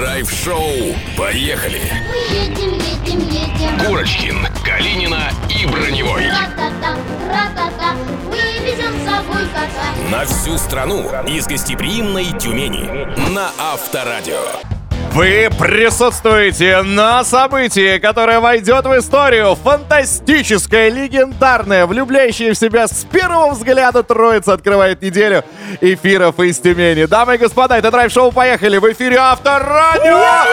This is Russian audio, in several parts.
Драйв-шоу. Поехали! Мы едем, едем, едем. Курочкин, Калинина и Броневой. Ра-та-та, ра-та-та. Мы везем с собой кота. На всю страну из гостеприимной Тюмени на Авторадио. Вы присутствуете на событии, которое войдет в историю. Фантастическое, легендарное, влюбляющее в себя с первого взгляда троица открывает неделю эфиров из Тюмени. Дамы и господа, это драйв-шоу «Поехали!» В эфире Авторадио! Ура!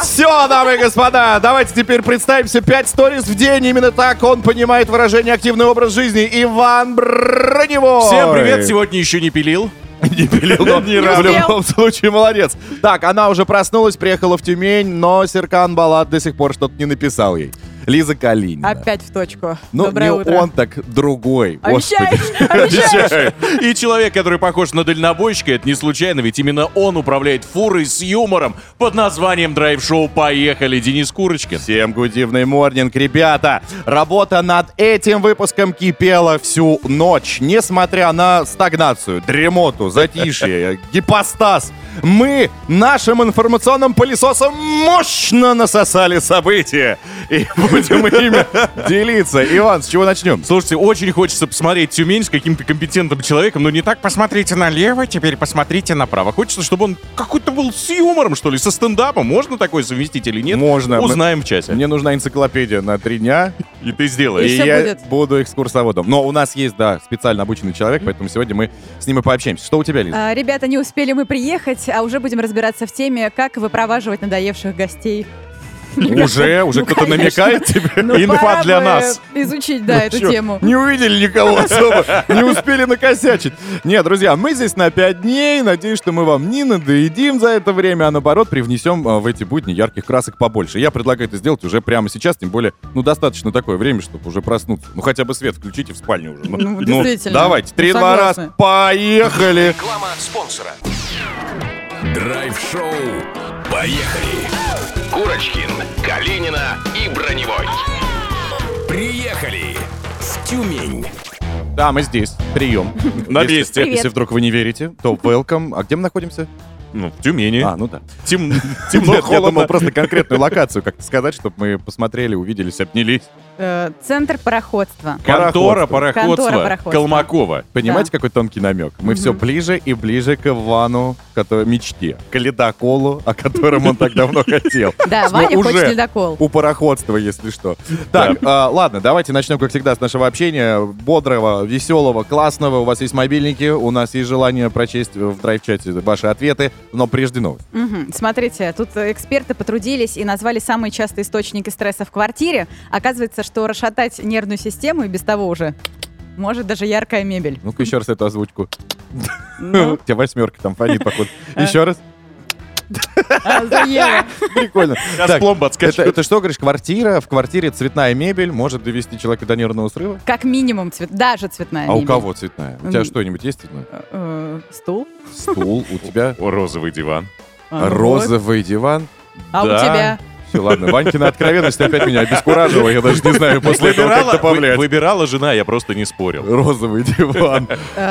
Все, дамы и господа, давайте теперь представимся. 5 сториз в день. Именно так он понимает выражение «активный образ жизни». Иван Броневой. Всем привет. Сегодня еще не пилил. Не пилил, но в любом случае молодец. Так, она уже проснулась, приехала в Тюмень, но Серкан Балат до сих пор что-то не написал ей. Лиза Калинина. Опять в точку. Ну, доброе утро. Он так другой. Обещаешь? Обещаю. И человек, который похож на дальнобойщика, это не случайно, ведь именно он управляет фурой с юмором под названием драйв-шоу «Поехали!» Денис Курочкин. Всем good evening morning, ребята. Работа над этим выпуском кипела всю ночь. Несмотря на стагнацию, дремоту, затишье, гипостаз, мы нашим информационным пылесосом мощно насосали события. И будем ими делиться. Иван, с чего начнем? Слушайте, очень хочется посмотреть Тюмень с каким-то компетентным человеком, но не так посмотрите налево, теперь посмотрите направо. Хочется, чтобы он какой-то был с юмором, что ли, со стендапом. Можно такое совместить или нет? Можно. Узнаем в часе. Мне нужна энциклопедия на 3 дня. И ты сделаешь. И я буду экскурсоводом. Но у нас есть, да, специально обученный человек, поэтому сегодня мы с ним и пообщаемся. Что у тебя, Лиза? Ребята, не успели мы приехать, а уже будем разбираться в теме, как выпроваживать надоевших гостей. Уже ну, кто-то намекает тебе? Инфа для нас. Изучить, да, эту тему. Не увидели никого особо, не успели накосячить. Нет, друзья, мы здесь на 5 дней. Надеюсь, что мы вам не надоедим за это время, а наоборот привнесем в эти будни ярких красок побольше. Я предлагаю это сделать уже прямо сейчас, тем более, ну, достаточно такое время, чтобы уже проснуться. Ну, хотя бы свет включите в спальню уже. Ну, действительно. Давайте, 3-2 раз, поехали. Реклама спонсора. Драйв-шоу «Поехали!» Курочкин, Калинина и Броневой. Приехали в Тюмень. Да, мы здесь. Прием. На месте. Если вдруг вы не верите, то welcome. А где мы находимся? Ну, в Тюмени. А, ну да. Темно, холодно. Я думал просто конкретную локацию как-то сказать, чтобы мы посмотрели, увиделись, обнялись. Центр пароходства. Контора пароходства. Колмакова. Понимаете, какой тонкий намек? Мы все ближе и ближе к Ивану, к мечте. К ледоколу, о котором он так давно хотел. Да, Ваня хочет ледокол. У пароходства, если что. Так, ладно, давайте начнем, как всегда, с нашего общения. Бодрого, веселого, классного. У вас есть мобильники, у нас есть желание прочесть в драйв-чате ваши ответы. Но прежде новость. Смотрите, тут эксперты потрудились и назвали самые частые источники стресса в квартире. Оказывается, что расшатать нервную систему и без того уже может даже яркая мебель. Ну-ка еще раз эту озвучку. У тебя 8 там фонит, походу. Еще раз. Прикольно. Это что, говоришь, квартира? В квартире цветная мебель может довести человека до нервного срыва? Как минимум, даже цветная мебель. А у кого цветная? У тебя что-нибудь есть цветное? Стул. Стул. У тебя? Розовый диван. Розовый диван? А у тебя? Все, ладно, Ванькина откровенность опять меня обескуражила, я даже не знаю после этого, как добавлять. Выбирала жена, я просто не спорил. Розовый диван.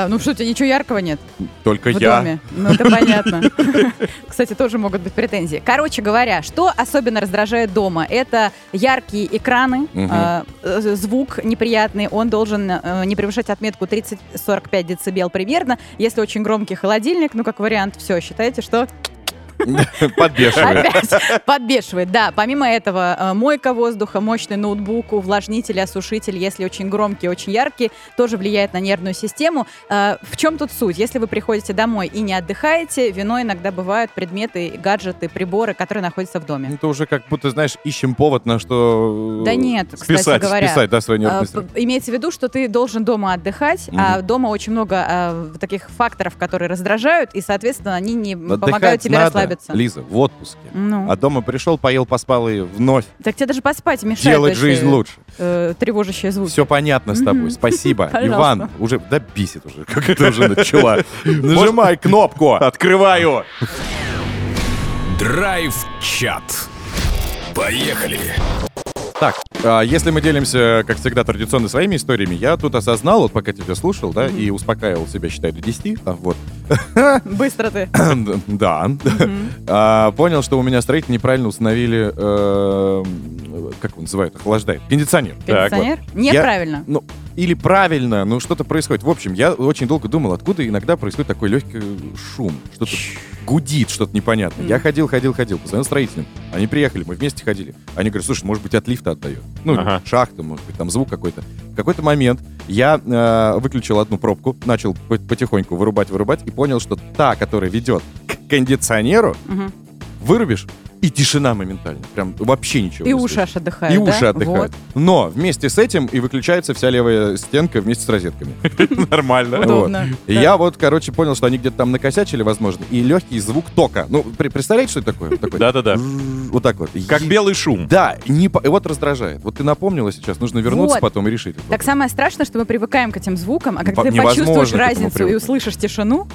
Ну что, у тебя ничего яркого нет? Только я. Ну это понятно. Кстати, тоже могут быть претензии. Короче говоря, что особенно раздражает дома? Это яркие экраны, звук неприятный, он должен не превышать отметку 30-45 децибел примерно. Если очень громкий холодильник, ну как вариант, все, считайте, что... Подбешивает. Опять подбешивает, да. Помимо этого, мойка воздуха, мощный ноутбук, увлажнитель, осушитель, если очень громкий, очень яркий, тоже влияет на нервную систему. В чем тут суть? Если вы приходите домой и не отдыхаете, виной иногда бывают предметы, гаджеты, приборы, которые находятся в доме. Это уже как будто, знаешь, ищем повод, на что... Да нет, кстати говоря. Списать, да, свою нервную систему. Имеется в виду, что ты должен дома отдыхать, а дома очень много таких факторов, которые раздражают, и, соответственно, они не помогают тебе расслабиться. Лиза, в отпуске. Ну. А дома пришел, поел, поспал и вновь. Так тебе даже поспать мешает. Делать жизнь лучше. Тревожащие звуки. Все понятно с тобой. Спасибо. Иван, уже, да, бесит уже. Как это уже начала. Нажимай кнопку. Открываю. Драйв-чат. Поехали. Так, если мы делимся, как всегда, традиционно своими историями, я тут осознал, вот пока тебя слушал, да, и успокаивал себя, считай, до 10, вот. Быстро ты. Да. Понял, что у меня строитель неправильно установили, как его называют, охлаждает. Кондиционер. Кондиционер? Неправильно. Ну, или правильно, ну что-то происходит. В общем, я очень долго думал, откуда иногда происходит такой легкий шум. Что-то гудит, что-то непонятное. Я ходил, позвонил строителям. Они приехали, мы вместе ходили. Они говорят, слушай, может быть, от лифта отдает. Ну, шахта, может быть, там звук какой-то. В какой-то момент я выключил одну пробку, начал потихоньку вырубать, и понял, что та, которая ведет к кондиционеру, вырубишь, и тишина моментально. Прям вообще ничего. И уши аж отдыхают, да? И уши отдыхают. Вот. Но вместе с этим и выключается вся левая стенка вместе с розетками. Нормально. Удобно. Я вот, короче, понял, что они где-то там накосячили, возможно, и легкий звук тока. Ну, представляете, что это такое? Да-да-да. Вот так вот. Как белый шум. Да. Вот раздражает. Вот ты напомнила сейчас, нужно вернуться потом и решить. Так самое страшное, что мы привыкаем к этим звукам, а когда ты почувствуешь разницу и услышишь тишину,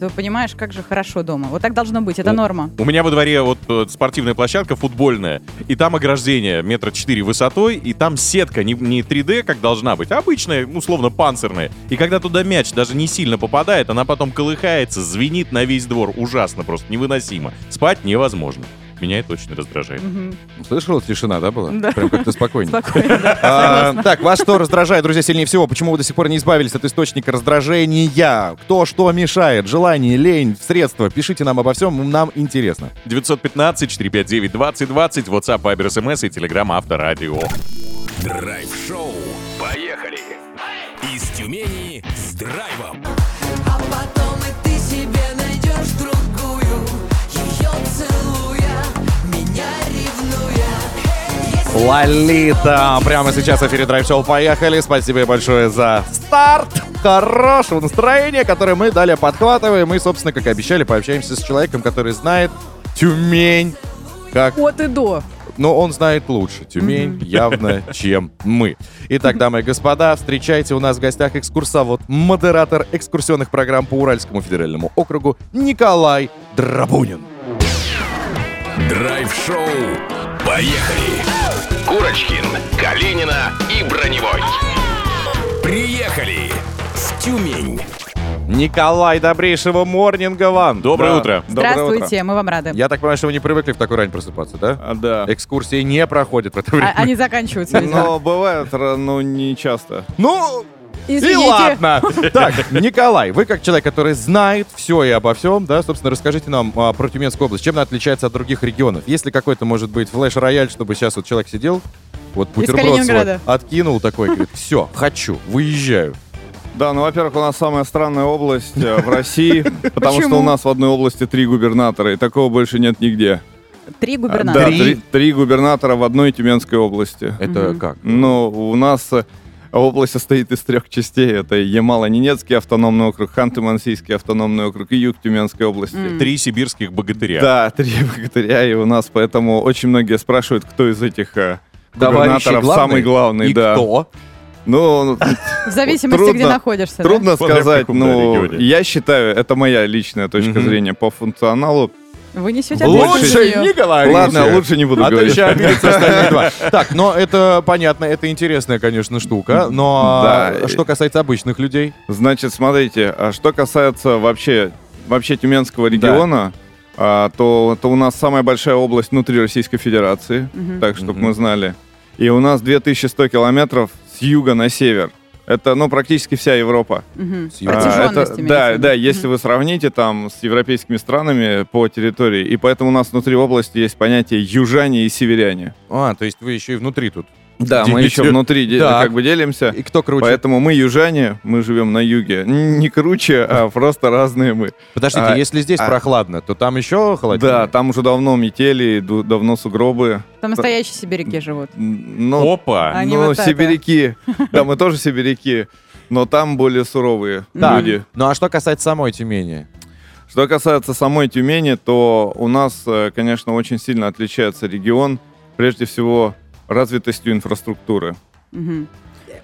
то понимаешь, как же хорошо дома. Вот так должно быть, это норма. У меня во дворе вот спортивная площадка футбольная, и там ограждение 4 метра высотой, и там сетка не 3D, как должна быть, а обычная, условно, панцирная. И когда туда мяч даже не сильно попадает, она потом колыхается, звенит на весь двор. Ужасно просто, невыносимо. Спать невозможно. Меня это очень раздражает. Слышала, тишина, да, была? Да. Прям как-то спокойнее. Спокойно, да. Так, вас что раздражает, друзья, сильнее всего? Почему вы до сих пор не избавились от источника раздражения? Кто что мешает? Желание, лень, средства? Пишите нам обо всем, нам интересно. 915-459-2020, WhatsApp, Viber, SMS и Telegram Авторадио. Драйв-шоу. Поехали! Из Тюмени с драйвом. А потом и ты себе найдешь другую, ее целую. Лолита, прямо сейчас в эфире драйв-шоу. Поехали. Спасибо большое за старт хорошего настроения, которое мы далее подхватываем. И, собственно, как и обещали, пообщаемся с человеком, который знает Тюмень как... от и до. Но он знает лучше Тюмень явно, чем мы. Итак, дамы и господа, встречайте, у нас в гостях экскурсовод, модератор экскурсионных программ по Уральскому федеральному округу Николай Драбунин. Драйв-шоу. Поехали! Курочкин, Калинина и Броневой. Приехали в Тюмень. Николай, добрейшего морнинга вам. Доброе утро. Здравствуйте, мы вам рады. Я так понимаю, что вы не привыкли в такой рань просыпаться, да? Да. Экскурсии не проходят в это время. Они заканчиваются. Но бывает, не часто. Извините. И ладно. Так, Николай, вы как человек, который знает все и обо всем, да, собственно, расскажите нам про Тюменскую область. Чем она отличается от других регионов? Есть ли какой-то, может быть, флеш-рояль, чтобы сейчас вот человек сидел, вот бутерброд свой откинул такой, говорит, все, хочу, выезжаю. Да, ну, во-первых, у нас самая странная область в России, потому что у нас в одной области 3 губернатора, и такого больше нет нигде. 3 губернатора? Да, 3 губернатора в одной Тюменской области. Это как? Ну, у нас... область состоит из 3 частей. Это Ямало-Ненецкий автономный округ, Ханты-Мансийский автономный округ и юг Тюменской области. 3 сибирских богатыря. Да, 3 богатыря и у нас. Поэтому очень многие спрашивают, кто из этих губернаторов самый главный. И да. Кто? Ну, в зависимости, трудно, где находишься. Трудно сказать, но я считаю, это моя личная точка зрения по функционалу. Вы несете ответственность. Лучше не говорите. Ладно, лучше не буду говорить. Отвечаю, остальные 2. Так, но это понятно, это интересная, конечно, штука. Но что касается обычных людей? Значит, смотрите, что касается вообще Тюменского региона, то у нас самая большая область внутри Российской Федерации, так, чтобы мы знали. И у нас 2100 километров с юга на север. Это, практически вся Европа. Да, если вы сравните там с европейскими странами по территории, и поэтому у нас внутри области есть понятие южане и северяне. То есть вы еще и внутри тут. Да, мы еще внутри как бы делимся. И кто круче? Поэтому мы южане, мы живем на юге. Не круче, а просто разные мы. Подождите, если здесь прохладно, то там еще холоднее? Да, там уже давно метели, давно сугробы. Там настоящие сибиряки живут. Опа! Сибиряки. Да, мы тоже сибиряки, но там более суровые люди. Ну а что касается самой Тюмени? Что касается самой Тюмени, то у нас, конечно, очень сильно отличается регион. Прежде всего... развитостью инфраструктуры.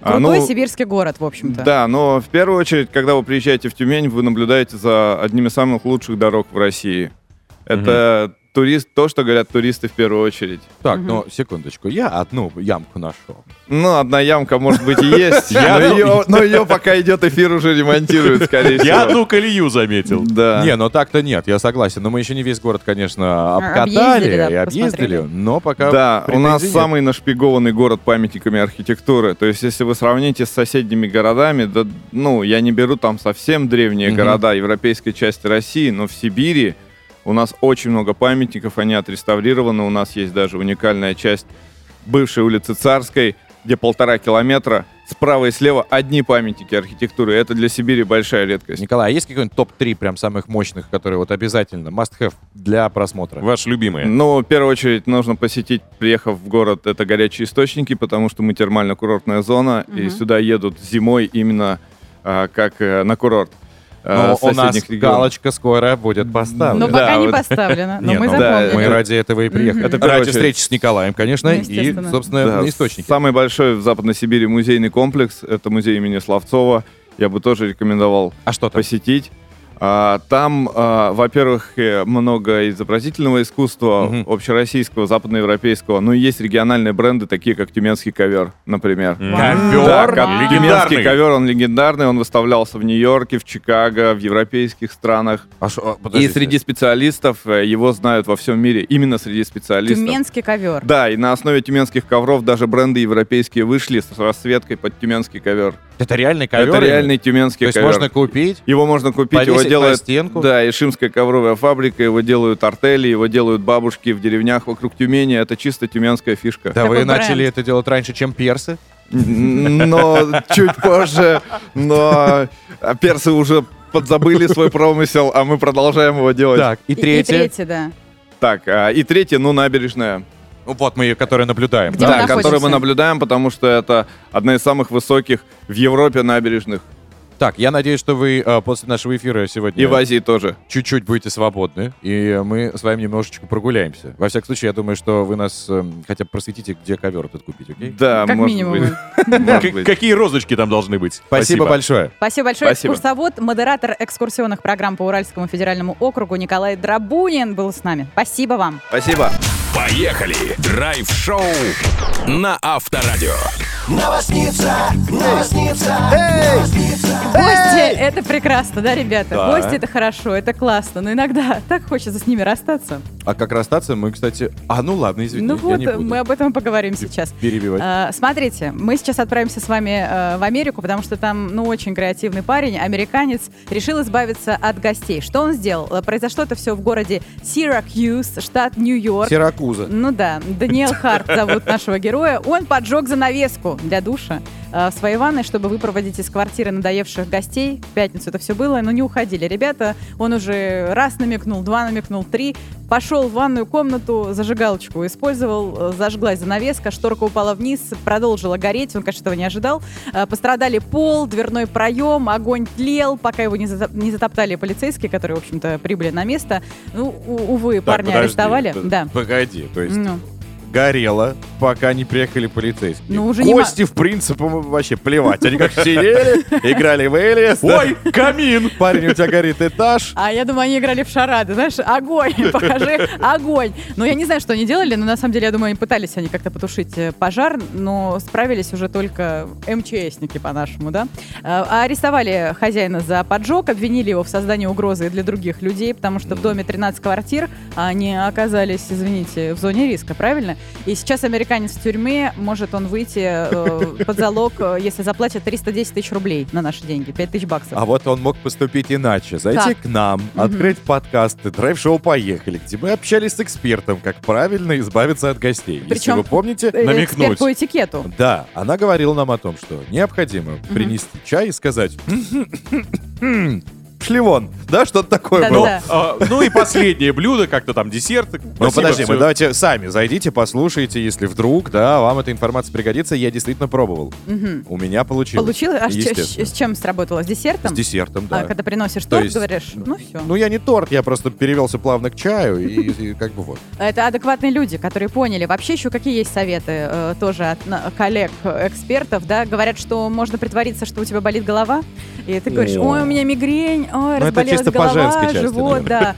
Крутой сибирский город, в общем-то. Да, но в первую очередь, когда вы приезжаете в Тюмень, вы наблюдаете за одними из самых лучших дорог в России. Это то, что говорят туристы в первую очередь. Так, ну, секундочку, я одну ямку нашел. Ну, одна ямка, может быть, и есть, но ее пока идет эфир, уже ремонтируют, скорее всего. Я одну колею заметил. Не, но так-то нет, я согласен. Но мы еще не весь город, конечно, обкатали и объездили, но пока... Да, у нас самый нашпигованный город памятниками архитектуры. То есть, если вы сравните с соседними городами, да, ну, я не беру там совсем древние города европейской части России, но в Сибири у нас очень много памятников, они отреставрированы. У нас есть даже уникальная часть бывшей улицы Царской, где 1,5 километра справа и слева одни памятники архитектуры. Это для Сибири большая редкость. Николай, а есть какой-нибудь топ-3 прям самых мощных, которые вот обязательно must-have для просмотра? Ваши любимые? Ну, в первую очередь нужно посетить, приехав в город, это горячие источники, потому что мы термально-курортная зона, и сюда едут зимой именно как на курорт. Но у нас галочка скоро будет поставлена. Но пока не поставлена, но мы запомнили. Мы ради этого и приехали. Это ради встречи с Николаем, конечно, и, собственно, источники. Самый большой в Западной Сибири музейный комплекс — это музей имени Славцова. Я бы тоже рекомендовал посетить. Там, во-первых, много изобразительного искусства, общероссийского, западноевропейского, но и есть региональные бренды, такие как Тюменский ковер, например. Ковер? Да, Тюменский ковер, он легендарный, он выставлялся в Нью-Йорке, в Чикаго, в европейских странах. И среди специалистов его знают во всем мире, именно среди специалистов. Тюменский ковер. Да, и на основе тюменских ковров даже бренды европейские вышли с расцветкой под Тюменский ковер. Это реальный ковер? Это реальный тюменский ковер. То есть можно купить? Его можно купить. Его делают, на стенку? Да, Ишимская ковровая фабрика, его делают артели, его делают бабушки в деревнях вокруг Тюмени. Это чисто тюменская фишка. Да, вы начали это делать раньше, чем персы? Но чуть позже. Но персы уже подзабыли свой промысел, а мы продолжаем его делать. Так, и третье, да. Так, и третье, ну, набережная. Вот мы ее, которую наблюдаем. Где да, которую мы наблюдаем, потому что это одна из самых высоких в Европе набережных. Так, я надеюсь, что вы после нашего эфира сегодня... И в Азии тоже. Чуть-чуть будете свободны, и мы с вами немножечко прогуляемся. Во всяком случае, я думаю, что вы нас хотя бы просветите, где ковер этот купить, окей? Да, как минимум. Какие розочки там должны быть? Спасибо большое. Спасибо большое. Экскурсовод, модератор экскурсионных программ по Уральскому федеральному округу Николай Драбунин был с нами. Спасибо вам. Спасибо. Поехали! Драйв-шоу на Авторадио. Новосница! Эй! Гости — это прекрасно, да, ребята? Да. Гости — это хорошо, это классно, но иногда так хочется с ними расстаться. А как расстаться, мы, кстати... А, ну ладно, извини, ну вот, я не буду. Мы об этом и поговорим сейчас. Перебивать. Смотрите, мы сейчас отправимся с вами в Америку, потому что там, ну, очень креативный парень, американец, решил избавиться от гостей. Что он сделал? Произошло это все в городе Сиракьюз, штат Нью-Йорк. Сиракуза. Ну да, Даниэль Харт зовут нашего героя. Он поджег занавеску для душа в своей ванной, чтобы выпроводить из квартиры надоевших гостей. В пятницу это все было, но не уходили ребята. Он уже раз намекнул, два намекнул, три. Пошел в ванную комнату, зажигалочку использовал, зажглась занавеска, шторка упала вниз, продолжила гореть. Он, конечно, этого не ожидал. Пострадали пол, дверной проем, огонь тлел, пока его не затоптали полицейские, которые, в общем-то, прибыли на место. Ну, увы, так, парня арестовали. Да. Погоди, то есть... Ну. Горело, пока не приехали полицейские. Ну, уже гости, в принципе, вообще плевать. Они как сидели, играли в Элис. Ой, камин! Парень, у тебя горит этаж. А я думаю, они играли в шарады. Знаешь, огонь, покажи огонь. Ну, я не знаю, что они делали, но на самом деле, я думаю, пытались они как-то потушить пожар, но справились уже только МЧСники по-нашему, да? Арестовали хозяина за поджог, обвинили его в создании угрозы для других людей, потому что в доме 13 квартир они оказались, извините, в зоне риска, правильно? И сейчас американец в тюрьме, может он выйти под залог, если заплатят 310 тысяч рублей на наши деньги, 5 тысяч баксов. А вот он мог поступить иначе. Зайти так. К нам, открыть подкасты, драйв-шоу «Поехали», где мы общались с экспертом, как правильно избавиться от гостей. Причем, если вы помните, намекнуть. Эксперт по этикету. Да, она говорила нам о том, что необходимо принести чай и сказать... Пошли вон, да, что-то такое да, было. Да, да. Ну и последнее блюдо, как-то там десерт. Ну подожди, мы давайте сами зайдите, послушайте, если вдруг, да, вам эта информация пригодится. Я действительно пробовал. У меня получилось. Получилось? А с чем сработало? С десертом? С десертом, да. А когда приносишь торт, есть, говоришь, ну все. Ну я не торт, я просто перевелся плавно к чаю и как бы вот. Это адекватные люди, которые поняли. Вообще еще какие есть советы тоже от коллег-экспертов, да, говорят, что можно притвориться, что у тебя болит голова, и ты говоришь, ой, у меня мигрень, ой, разболелась голова, живот, да,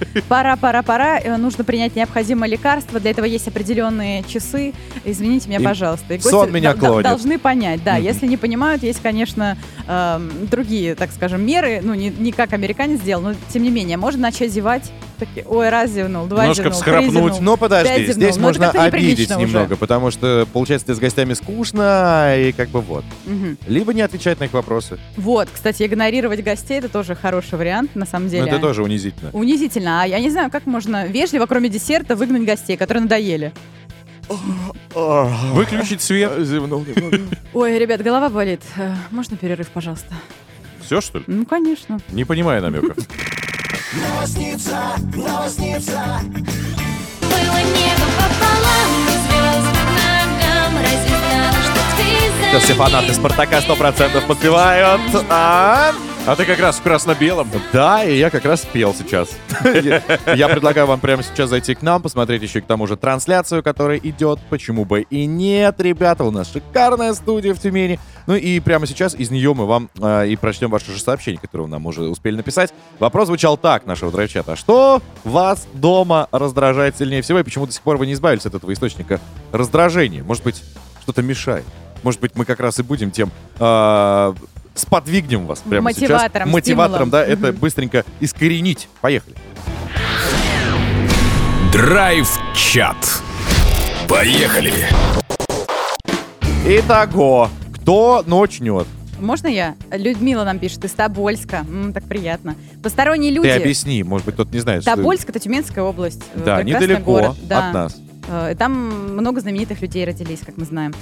пора, нужно принять необходимое лекарство, для этого есть определенные часы, извините меня, пожалуйста. И гости меня должны понять, да, если не понимают, есть, конечно, другие, так скажем, меры, ну, не как американец сделал, но, тем не менее, можно начать зевать, таки, ой, раз зевнул, два немножко зевнул, всхрапнуть. Зевнул, но подожди, зевнул, здесь можно обидеть немного, потому что, получается, ты с гостями скучно, и как бы вот. Угу. Либо не отвечать на их вопросы. Вот, кстати, игнорировать гостей, это тоже хороший вариант, на самом деле. Но это тоже унизительно. Унизительно, а я не знаю, как можно вежливо, кроме десерта, выгнать гостей, которые надоели. Выключить свет. Зевнул. Ой, ребят, голова болит. Можно перерыв, пожалуйста? Все, что ли? Ну, конечно. Не понимаю намеков. Новосница. Было небо пополам, звезд нам разъясняла, что ты за... Все фанаты Спартака 100% подпевают. А ты как раз в красно-белом. Да, и я как раз пел сейчас. Я предлагаю вам прямо сейчас зайти к нам, посмотреть еще к тому же трансляцию, которая идет. Почему бы и нет, ребята. У нас шикарная студия в Тюмени. Ну и прямо сейчас из нее мы вам и прочтем ваше же сообщение, которое вы нам уже успели написать. Вопрос звучал так нашего драйв-чата. Что вас дома раздражает сильнее всего? И почему до сих пор вы не избавились от этого источника раздражения? Может быть, что-то мешает? Может быть, мы как раз и будем тем... сподвигнем вас прямо мотиватором, сейчас. Мотиватором, да, это быстренько искоренить. Поехали. Драйв-чат. Поехали. Итого, кто начнет? Можно я? Людмила нам пишет из Тобольска. Так приятно. Посторонние люди. Ты объясни, может быть, кто-то не знает. Тобольск — это Тюменская область. Да, недалеко город, да, от нас. Там много знаменитых людей родились, как мы знаем.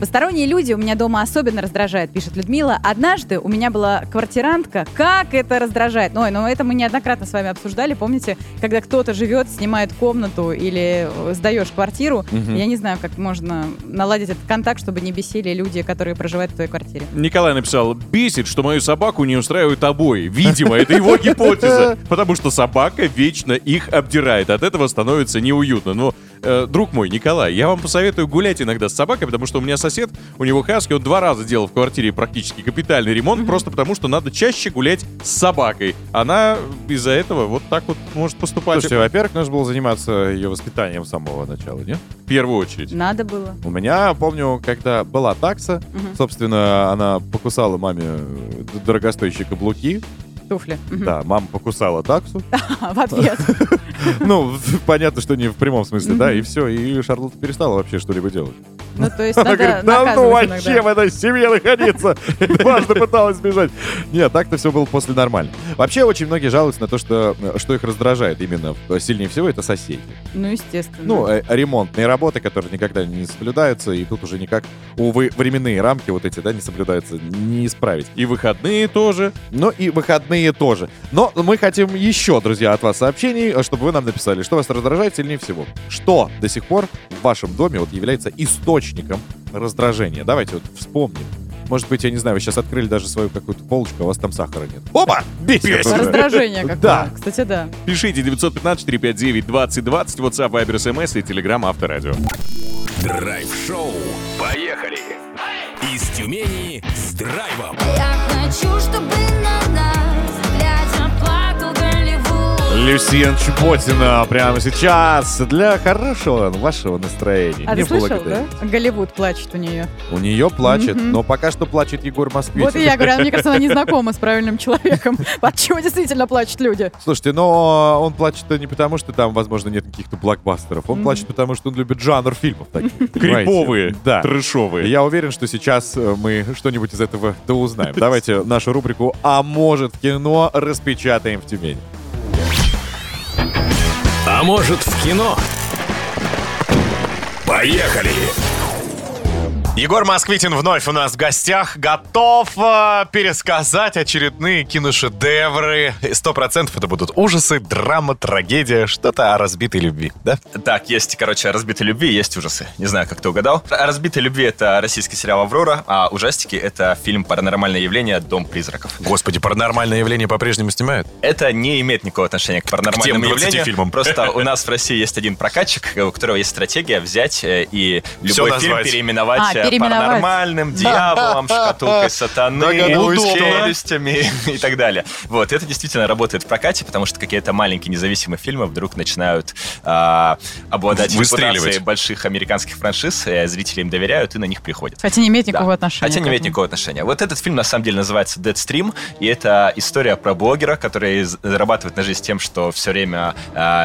Посторонние люди у меня дома особенно раздражают, пишет Людмила. Однажды у меня была квартирантка. Как это раздражает? Ой, ну это мы неоднократно с вами обсуждали. Помните, когда кто-то живет, снимает комнату или сдаешь квартиру. Я не знаю, как можно наладить этот контакт, чтобы не бесили люди, которые проживают в твоей квартире. Николай написал: бесит, что мою собаку не устраивают обои. Видимо, это его гипотеза. Потому что собака вечно их обдирает. От этого становится неуютно. Но... друг мой, Николай, я вам посоветую гулять иногда с собакой, потому что у меня сосед, у него хаски, он 2 раза делал в квартире практически капитальный ремонт, просто потому что надо чаще гулять с собакой. Она из-за этого вот так вот может поступать. Слушайте, во-первых, нужно было заниматься ее воспитанием с самого начала, нет? В первую очередь. Надо было. У меня, помню, когда была такса, собственно, она покусала маме дорогостоящие каблуки. Туфли. Да, мама покусала таксу. В ответ. Ну, понятно, что не в прямом смысле, да, и все. И Шарлотта перестала вообще что-либо делать. Ну, то есть надо наказывать иногда. Да ну вообще в этой семье находиться. Дважды пыталась сбежать. Нет, так-то все было после нормально. Вообще очень многие жалуются на то, что их раздражает именно сильнее всего, это соседи. Ну, естественно. Ну, ремонтные работы, которые никогда не соблюдаются, и тут уже никак, увы, временные рамки вот эти, да, не соблюдаются, не исправить. И выходные тоже. Ну, и выходные тоже. Но мы хотим еще, друзья, от вас сообщений, чтобы вы нам написали, что вас раздражает сильнее всего. Что до сих пор в вашем доме вот является источником раздражения. Давайте вот вспомним. Может быть, я не знаю, вы сейчас открыли даже свою какую-то полочку, а у вас там сахара нет. Опа! Бесит! Раздражение какое-то. Да. Кстати, да. Пишите 915-459-2020, WhatsApp, Viber, SMS и Telegram Авторадио. Драйв-шоу. Поехали! Из Тюмени с драйвом. Я хочу, чтобы на нас заплатил Голливуд. Люсиан Чуботина прямо сейчас для хорошего вашего настроения. А не ты слышал, да? Голливуд плачет у нее. У нее плачет, но пока что плачет Егор Москвитин. Вот и я говорю, мне кажется, она не знакома с правильным человеком. Почему действительно плачут люди? Слушайте, но он плачет-то не потому, что там, возможно, нет каких-то блокбастеров. Он плачет, потому что он любит жанр фильмов таких. Криповые, да. Трэшовые. Я уверен, что сейчас мы что-нибудь из этого да узнаем. Давайте нашу рубрику «А может кино» распечатаем в Тюмени. А может в кино? Поехали! Егор Москвитин вновь у нас в гостях. Готов пересказать очередные киношедевры. 100% это будут ужасы, драма, трагедия, что-то о разбитой любви, да? Так, есть, короче, о разбитой любви, есть ужасы. Не знаю, как ты угадал. О разбитой любви — это российский сериал «Аврора», а ужастики — это фильм «Паранормальное явление. Дом призраков». Господи, «Паранормальное явление» по-прежнему снимают? Это не имеет никакого отношения к «Паранормальному явлению». Фильмам? Просто у нас в России есть один прокатчик, у которого есть стратегия взять и любой фильм переименовать паранормальным, дьяволом, шкатулкой сатаны, челюстями и так далее. Вот, это действительно работает в прокате, потому что какие-то маленькие независимые фильмы вдруг начинают обладать репутацией больших американских франшиз, зрители им доверяют и на них приходят. Хотя не имеет никакого отношения. Хотя не имеет никакого отношения. Вот этот фильм на самом деле называется «Дедстрим», и это история про блогера, который зарабатывает на жизнь тем, что все время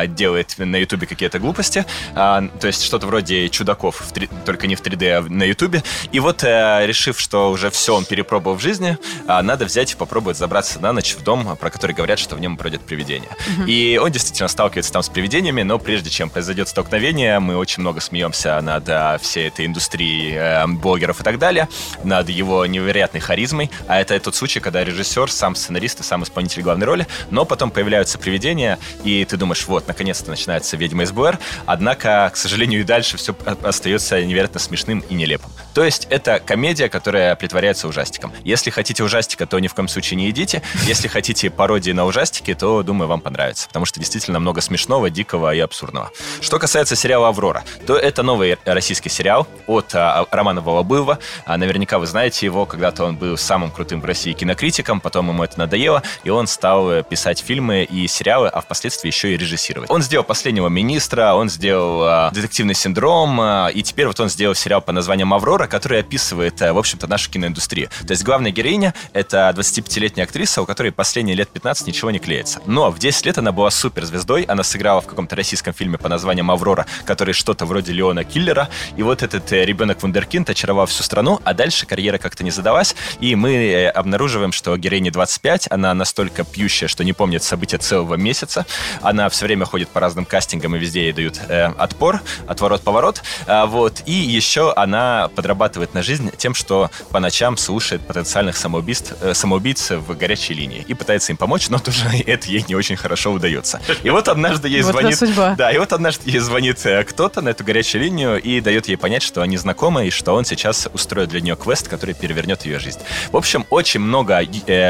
делает на Ютубе какие-то глупости, то есть что-то вроде «Чудаков», только не в 3D, а на Ютубе. И вот, решив, что уже все он перепробовал в жизни, надо взять и попробовать забраться на ночь в дом, про который говорят, что в нем бродят привидения. И он действительно сталкивается там с привидениями, но прежде чем произойдет столкновение, мы очень много смеемся над всей этой индустрией блогеров и так далее, над его невероятной харизмой. А это тот случай, когда режиссер, сам сценарист и сам исполнитель главной роли, но потом появляются привидения, и ты думаешь, вот, наконец-то начинается «Ведьма из Блэр», однако, к сожалению, и дальше все остается невероятно смешным и нелепым. То есть это комедия, которая притворяется ужастиком. Если хотите ужастика, то ни в коем случае не идите. Если хотите пародии на ужастики, то, думаю, вам понравится, потому что действительно много смешного, дикого и абсурдного. Что касается сериала «Аврора», то это новый российский сериал от Романа Волобыева. Наверняка вы знаете его, когда-то он был самым крутым в России кинокритиком, потом ему это надоело, и он стал писать фильмы и сериалы, а впоследствии еще и режиссировать. Он сделал «Последнего министра», он сделал «Детективный синдром», и теперь вот он сделал сериал под названием «Аврора», который описывает, в общем-то, нашу киноиндустрию. То есть главная героиня — это 25-летняя актриса, у которой последние лет 15 ничего не клеится. Но в 10 лет она была суперзвездой, она сыграла в каком-то российском фильме под названием «Аврора», который что-то вроде Леона Киллера, и вот этот ребенок-вундеркинд очаровал всю страну, а дальше карьера как-то не задалась, и мы обнаруживаем, что героине 25, она настолько пьющая, что не помнит события целого месяца, она все время ходит по разным кастингам, и везде ей дают отпор, отворот-поворот, вот, и еще она подрабатывает на жизнь тем, что по ночам слушает потенциальных самоубийц в горячей линии и пытается им помочь, но тоже это ей не очень хорошо удается. И вот однажды ей звонит... Да, и вот однажды ей звонит кто-то на эту горячую линию и дает ей понять, что они знакомы и что он сейчас устроит для нее квест, который перевернет ее жизнь. В общем, очень много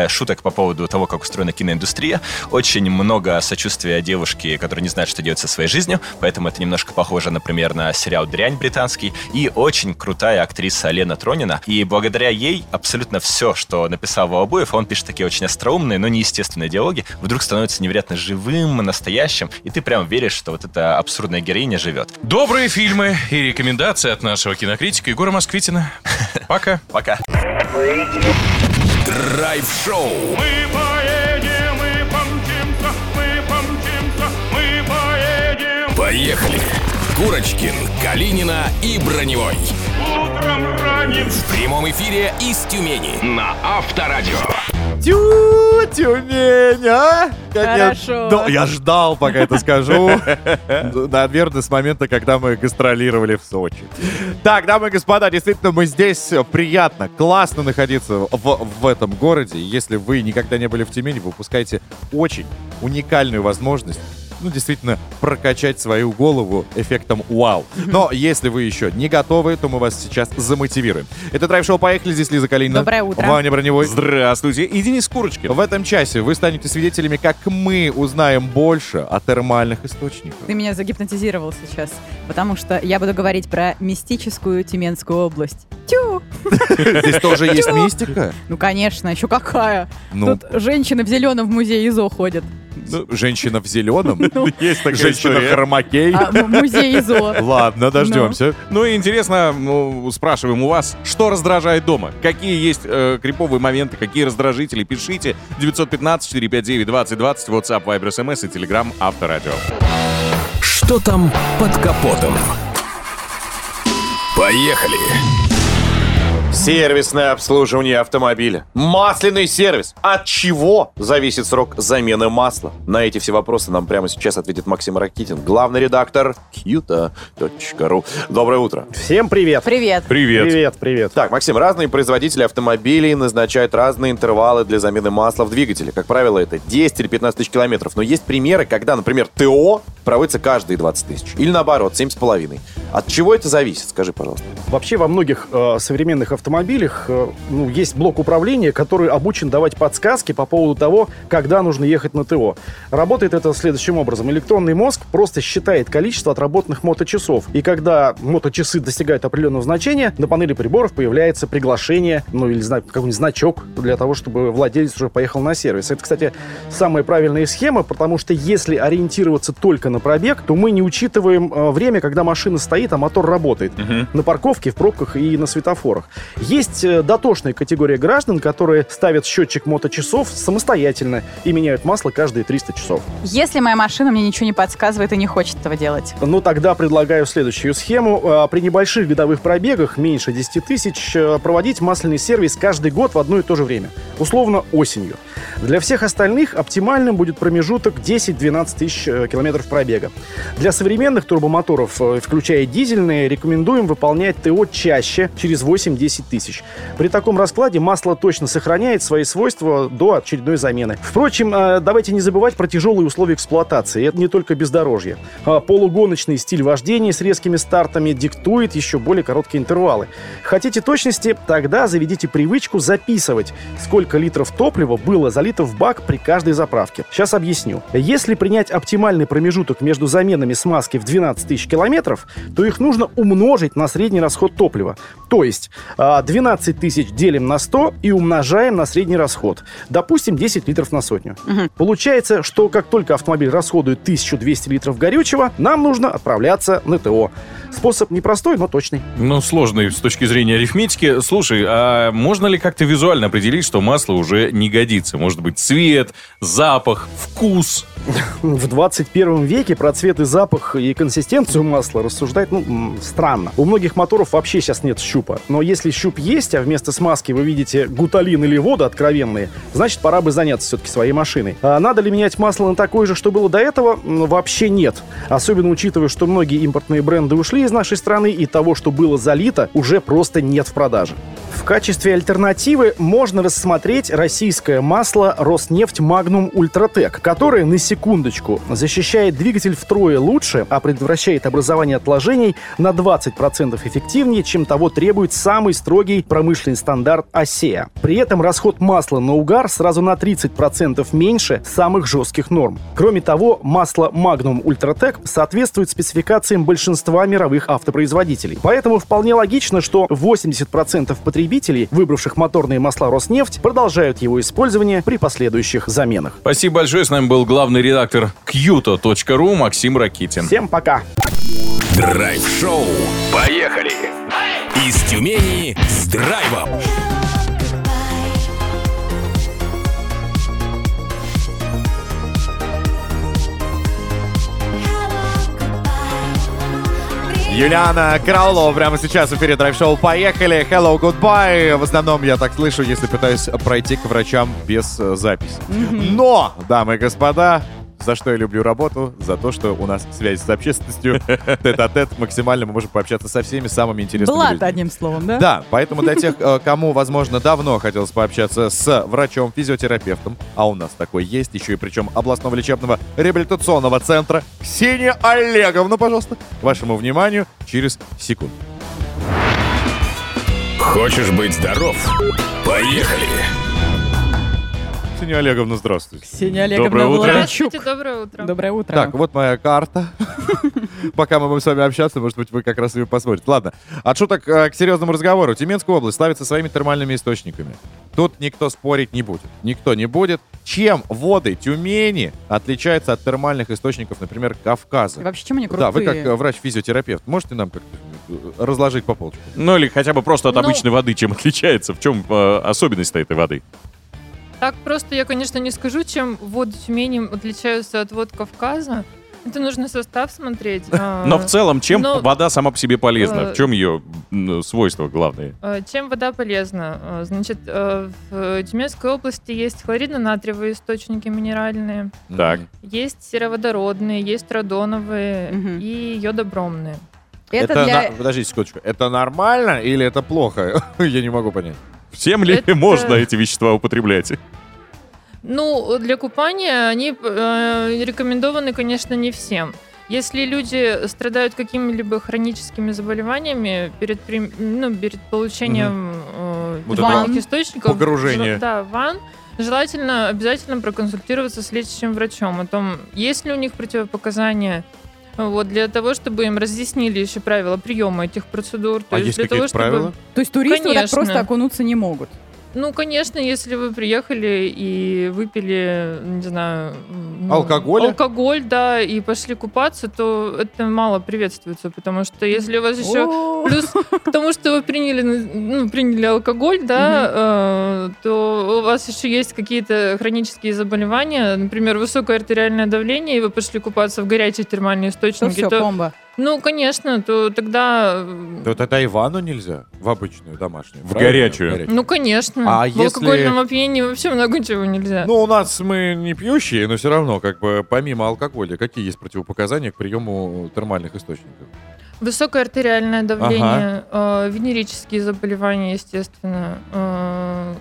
шуток по поводу того, как устроена киноиндустрия, очень много сочувствия девушки, которая не знает, что делать со своей жизнью, поэтому это немножко похоже, например, на сериал «Дрянь» британский, и очень крутая актриса Лена Тронина, и благодаря ей абсолютно все, что написал Волобуев, он пишет такие очень остроумные, но неестественные диалоги, вдруг становится невероятно живым, настоящим, и ты прям веришь, что вот эта абсурдная героиня живет. Добрые фильмы и рекомендации от нашего кинокритика Егора Москвитина. Пока. Пока. Драйв-шоу. Мы поедем, мы помчимся, мы помчимся, мы поедем. Поехали. Курочкин, Калинина и Броневой. Утром ранен. В прямом эфире из Тюмени на Авторадио. Тюмень, а? Хорошо. Я ждал, пока это скажу. Наверное, с момента, когда мы гастролировали в Сочи. Так, дамы и господа, действительно, мы здесь. Приятно, классно находиться в этом городе. Если вы никогда не были в Тюмени, вы упускаете очень уникальную возможность, действительно, прокачать свою голову эффектом «Вау». Но если вы еще не готовы, то мы вас сейчас замотивируем. Это драйв-шоу «Поехали». Здесь Лиза Калинина. Доброе утро. Ваня Броневой. Здравствуйте. И Денис Курочкин. В этом часе вы станете свидетелями, как мы узнаем больше о термальных источниках. Ты меня загипнотизировал сейчас, потому что я буду говорить про мистическую Тюменскую область. Тю! Здесь тоже есть мистика? Ну, конечно. Еще какая. Тут женщины в зеленом в музее ИЗО ходят. Женщина в зеленом? Есть такая женщина Хромакей. Музей ИЗО. Ладно, дождемся. Ну и интересно, спрашиваем у вас, что раздражает дома? Какие есть криповые моменты, какие раздражители? Пишите 915-459-2020, WhatsApp, Viber, SMS и Telegram Авторадио. Что там под капотом? Поехали! Сервисное обслуживание автомобиля. Масляный сервис. От чего зависит срок замены масла? На эти все вопросы нам прямо сейчас ответит Максим Ракитин, главный редактор Quta.ru. Доброе утро. Всем привет. Привет. Привет. Привет, привет. Так, Максим, разные производители автомобилей назначают разные интервалы для замены масла в двигателе. Как правило, это 10 или 15 тысяч километров. Но есть примеры, когда, например, ТО проводится каждые 20 тысяч. Или наоборот, 7,5. От чего это зависит? Скажи, пожалуйста. Вообще во многих современных автомобилях автомобилях есть блок управления, который обучен давать подсказки по поводу того, когда нужно ехать на ТО. Работает это следующим образом. Электронный мозг просто считает количество отработанных моточасов. И когда моточасы достигают определенного значения, на панели приборов появляется приглашение, или какой-нибудь значок для того, чтобы владелец уже поехал на сервис. Это, кстати, самая правильная схема, потому что если ориентироваться только на пробег, то мы не учитываем время, когда машина стоит, а мотор работает. На парковке, в пробках и на светофорах. Есть дотошная категория граждан, которые ставят счетчик моточасов самостоятельно и меняют масло каждые 300 часов. Если моя машина мне ничего не подсказывает и не хочет этого делать. Тогда предлагаю следующую схему. При небольших годовых пробегах, меньше 10 тысяч, проводить масляный сервис каждый год в одно и то же время. Условно, осенью. Для всех остальных оптимальным будет промежуток 10-12 тысяч километров пробега. Для современных турбомоторов, включая дизельные, рекомендуем выполнять ТО чаще, через 8-10 тысяч. При таком раскладе масло точно сохраняет свои свойства до очередной замены. Впрочем, давайте не забывать про тяжелые условия эксплуатации. Это не только бездорожье. Полугоночный стиль вождения с резкими стартами диктует еще более короткие интервалы. Хотите точности? Тогда заведите привычку записывать, сколько литров топлива было залито в бак при каждой заправке. Сейчас объясню. Если принять оптимальный промежуток между заменами смазки в 12 тысяч километров, то их нужно умножить на средний расход топлива. То есть 12 тысяч делим на 100 и умножаем на средний расход. Допустим, 10 литров на сотню. Получается, что как только автомобиль расходует 1200 литров горючего, нам нужно отправляться на ТО. Способ непростой, но точный. Сложный с точки зрения арифметики. Слушай, а можно ли как-то визуально определить, что масло уже не годится? Может быть, цвет, запах, вкус? В 21 веке про цвет и запах и консистенцию масла рассуждать, странно. У многих моторов вообще сейчас нет щупа. Но если щуп есть, а вместо смазки вы видите гуталин или воду откровенные, значит, пора бы заняться все-таки своей машиной. А надо ли менять масло на такое же, что было до этого? Вообще нет. Особенно учитывая, что многие импортные бренды ушли из нашей страны, и того, что было залито, уже просто нет в продаже. В качестве альтернативы можно рассмотреть российское масло Роснефть Magnum Ультратек, которое, на секундочку, защищает двигатель втрое лучше, а предотвращает образование отложений на 20% эффективнее, чем того требует самый строгий промышленный стандарт ОСЕА. При этом расход масла на угар сразу на 30% меньше самых жестких норм. Кроме того, масло Magnum Ультратек соответствует спецификациям большинства мировых автопроизводителей. Поэтому вполне логично, что 80% потребителей, выбравших моторные масла Роснефть, продолжают его использование при последующих заменах. Спасибо большое. С нами был главный редактор Quta.ru Максим Ракитин. Всем пока. Драйв-шоу. Поехали. Из Тюмени с драйвом. Юлиана Краулова прямо сейчас в эфире драйв-шоу «Поехали!» Hello, goodbye. В основном я так слышу, если пытаюсь пройти к врачам без записи. Но, дамы и господа, за что я люблю работу, за то, что у нас связь с общественностью, тет-а-тет, максимально мы можем пообщаться со всеми самыми интересными людьми. Блат, одним словом, да? Да, поэтому для тех, кому, возможно, давно хотелось пообщаться с врачом, физиотерапевтом, а у нас такой есть, еще и причем областного лечебного реабилитационного центра, Ксения Олеговна, пожалуйста, к вашему вниманию через секунду. Хочешь быть здоров? Поехали! Ксения Олеговна, здравствуйте. Ксения Олеговна Владычук. Доброе утро. Доброе утро. Так, вот моя карта. Пока мы будем с вами общаться, может быть, вы как раз ее посмотрите. Ладно, от шуток к серьезному разговору. Тюменская область славится своими термальными источниками. Тут никто спорить не будет. Никто не будет. Чем воды Тюмени отличаются от термальных источников, например, Кавказа? И вообще, чем они крутые? Да, вы как врач-физиотерапевт, можете нам как-то разложить по полочкам? Или хотя бы просто от обычной воды, чем отличается? В чем особенность этой воды? Так просто я, конечно, не скажу, чем воды Тюмени отличаются от вод Кавказа. Это нужно состав смотреть. Но в целом, чем вода сама по себе полезна? В чем ее свойства главные? Чем вода полезна? Значит, в Тюменской области есть хлоридно-натриевые источники минеральные. Так. Есть сероводородные, есть радоновые и йодобромные. Это для... Подождите секундочку. Это нормально или это плохо? Я не могу понять. Всем ли можно эти вещества употреблять? Для купания они рекомендованы, конечно, не всем. Если люди страдают какими-либо хроническими заболеваниями перед получением вот ванных источников погружения. Да, ванн. Желательно обязательно проконсультироваться с лечащим врачом о том, есть ли у них противопоказания. Вот, для того, чтобы им разъяснили еще правила приема этих процедур. То есть для того, чтобы... правила? То есть туристы вот так просто окунуться не могут? Ну, конечно, если вы приехали и выпили, не знаю... Алкоголь, да, и пошли купаться, то это мало приветствуется, потому что если у вас еще... Плюс к тому, что вы приняли алкоголь, да, то у вас еще есть какие-то хронические заболевания, например, высокое артериальное давление, и вы пошли купаться в горячие термальные источники, то... бомба. Ну, конечно, то тогда... То тогда и ванну нельзя, в обычную, домашнюю. В горячую. Ну, конечно. А в алкогольном опьянении вообще много чего нельзя. Ну, у нас мы не пьющие, но все равно, как бы, помимо алкоголя, какие есть противопоказания к приему термальных источников? Высокое артериальное давление, венерические заболевания, естественно,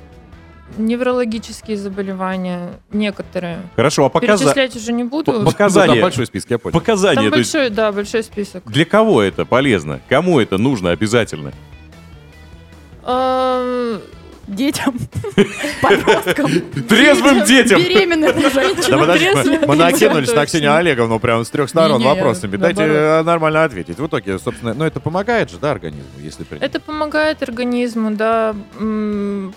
неврологические заболевания, некоторые. Хорошо, а перечислять уже не буду. Показания. Там большой список, я понял. Показания. Там большой, да, большой список. Для кого это полезно? Кому это нужно обязательно? Детям, подросткам. Трезвым детям. Беременным женщинам. Мы накинулись на Ксению Олеговну прям с трех сторон вопросами. Дайте нормально ответить. В итоге, собственно, ну это помогает же, да, организму, если принять? Это помогает организму, да.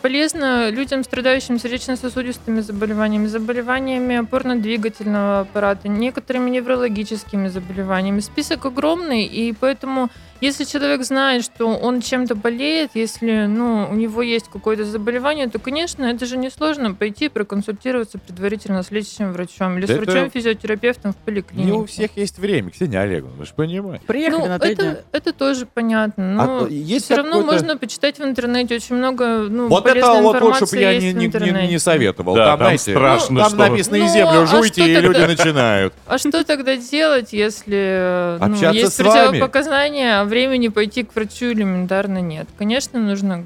Полезно людям, страдающим сердечно-сосудистыми заболеваниями, заболеваниями опорно-двигательного аппарата, некоторыми неврологическими заболеваниями. Список огромный, и поэтому... Если человек знает, что он чем-то болеет, если у него есть какое-то заболевание, то, конечно, это же несложно пойти проконсультироваться предварительно с лечащим врачом или с врачом-физиотерапевтом в поликлинике. Не у всех есть время, Ксения Олеговна, вы же понимаете. Приехали на 3 дня. Это тоже понятно, но все равно можно почитать в интернете. Очень много полезной информации есть в интернете. Вот это лучше бы я не советовал. Да, там страшно, что... Там написано «и землю жуйте», и люди начинают. А что тогда делать, если есть противопоказания, времени пойти к врачу элементарно нет. Конечно, нужно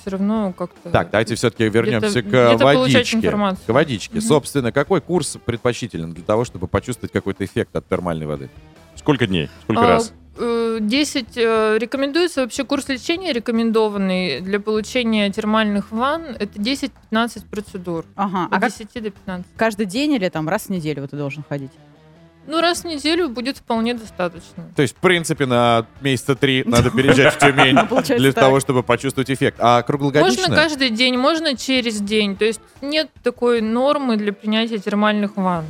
все равно как-то... Так, давайте все-таки вернемся к водичке. К водичке. Mm-hmm. Собственно, какой курс предпочтителен для того, чтобы почувствовать какой-то эффект от термальной воды? Сколько дней? Сколько раз? 10 рекомендуется. Вообще курс лечения рекомендованный для получения термальных ванн. Это 10-15 процедур. Ага. От 10 до 15. Каждый день или там раз в неделю ты должен ходить? Раз в неделю будет вполне достаточно. То есть, в принципе, на месяца 3 надо переезжать в Тюмень для того, чтобы почувствовать эффект. А круглогодично? Можно каждый день, можно через день. То есть нет такой нормы для принятия термальных ванн.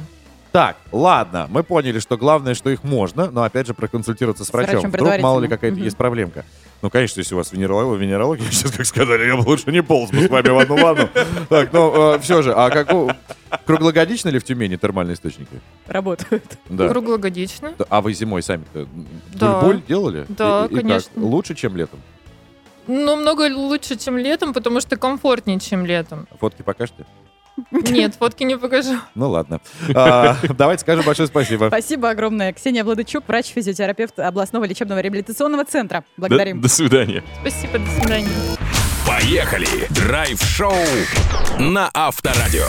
Так, ладно, мы поняли, что главное, что их можно, но опять же проконсультироваться с врачом. Вдруг, мало ли, какая-то есть проблемка. Ну, конечно, если у вас венерология, сейчас как сказали, я бы лучше не полз бы с вами в одну ванну. Так, все же, а круглогодично ли в Тюмени термальные источники? Работают. Да. Круглогодично. А вы зимой сами-то буль-буль делали? Да, конечно. Как? Лучше, чем летом? Много лучше, чем летом, потому что комфортнее, чем летом. Фотки покажете? Нет, фотки не покажу. Ладно. Давайте скажем большое спасибо. Спасибо огромное. Ксения Владычук, врач-физиотерапевт областного лечебного реабилитационного центра. Благодарим. До свидания. Спасибо, до свидания. Поехали! Драйв-шоу на Авторадио.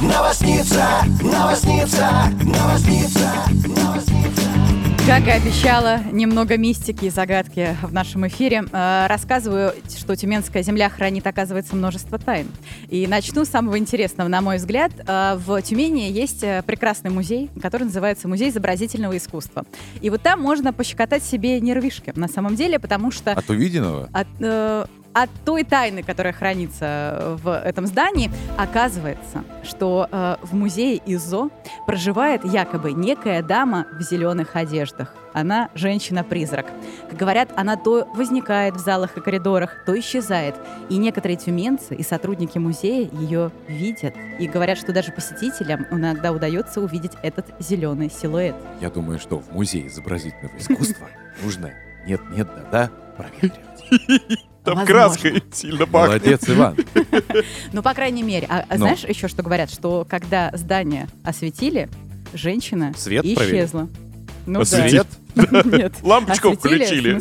Новосница, новосница, новосница, новосница. Как и обещала, немного мистики и загадки в нашем эфире. Рассказываю, что Тюменская земля хранит, оказывается, множество тайн. И начну с самого интересного, на мой взгляд. В Тюмени есть прекрасный музей, который называется Музей изобразительного искусства. И вот там можно пощекотать себе нервишки, на самом деле, потому что... От увиденного? От той тайны, которая хранится в этом здании, оказывается, что в музее ИЗО проживает якобы некая дама в зеленых одеждах. Она женщина-призрак. Как говорят, она то возникает в залах и коридорах, то исчезает. И некоторые тюменцы и сотрудники музея ее видят. И говорят, что даже посетителям иногда удается увидеть этот зеленый силуэт. Я думаю, что в музее изобразительного искусства нужно нет-нет, да-да, проветривать. Там краской сильно пахнет. Молодец, Иван. По крайней мере. А знаешь еще, что говорят? Что когда здание осветили, женщина исчезла. Свет? Нет. Лампочку включили. В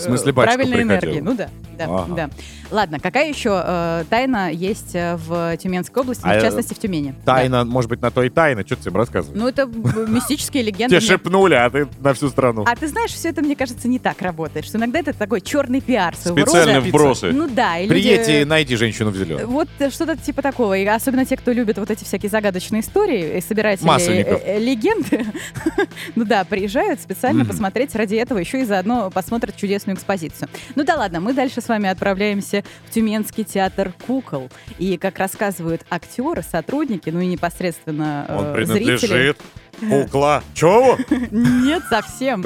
смысле, батюшка приходила. Правильной энергии. Да, ага. Да. Ладно, какая еще тайна есть в Тюменской области, в частности в Тюмени? Тайна, да. Может быть, на то и тайна. Что ты тебе рассказываешь? Ну, это мистические легенды. Тебе шепнули, а ты на всю страну. А ты знаешь, все это, мне кажется, не так работает. Что иногда это такой черный пиар. Специальные вбросы. Ну да. Приедьте и найди женщину в зеленом. Вот что-то типа такого. И особенно те, кто любит вот эти всякие загадочные истории и собирают легенды. Ну да, приезжают специально посмотреть ради этого. Еще и заодно посмотрят чудесную экспозицию. Ну да ладно, мы дальше с вами отправляемся в Тюменский театр кукол. И, как рассказывают актеры, сотрудники, ну и непосредственно зрители... Он принадлежит... Кукла. Чего? Нет, совсем.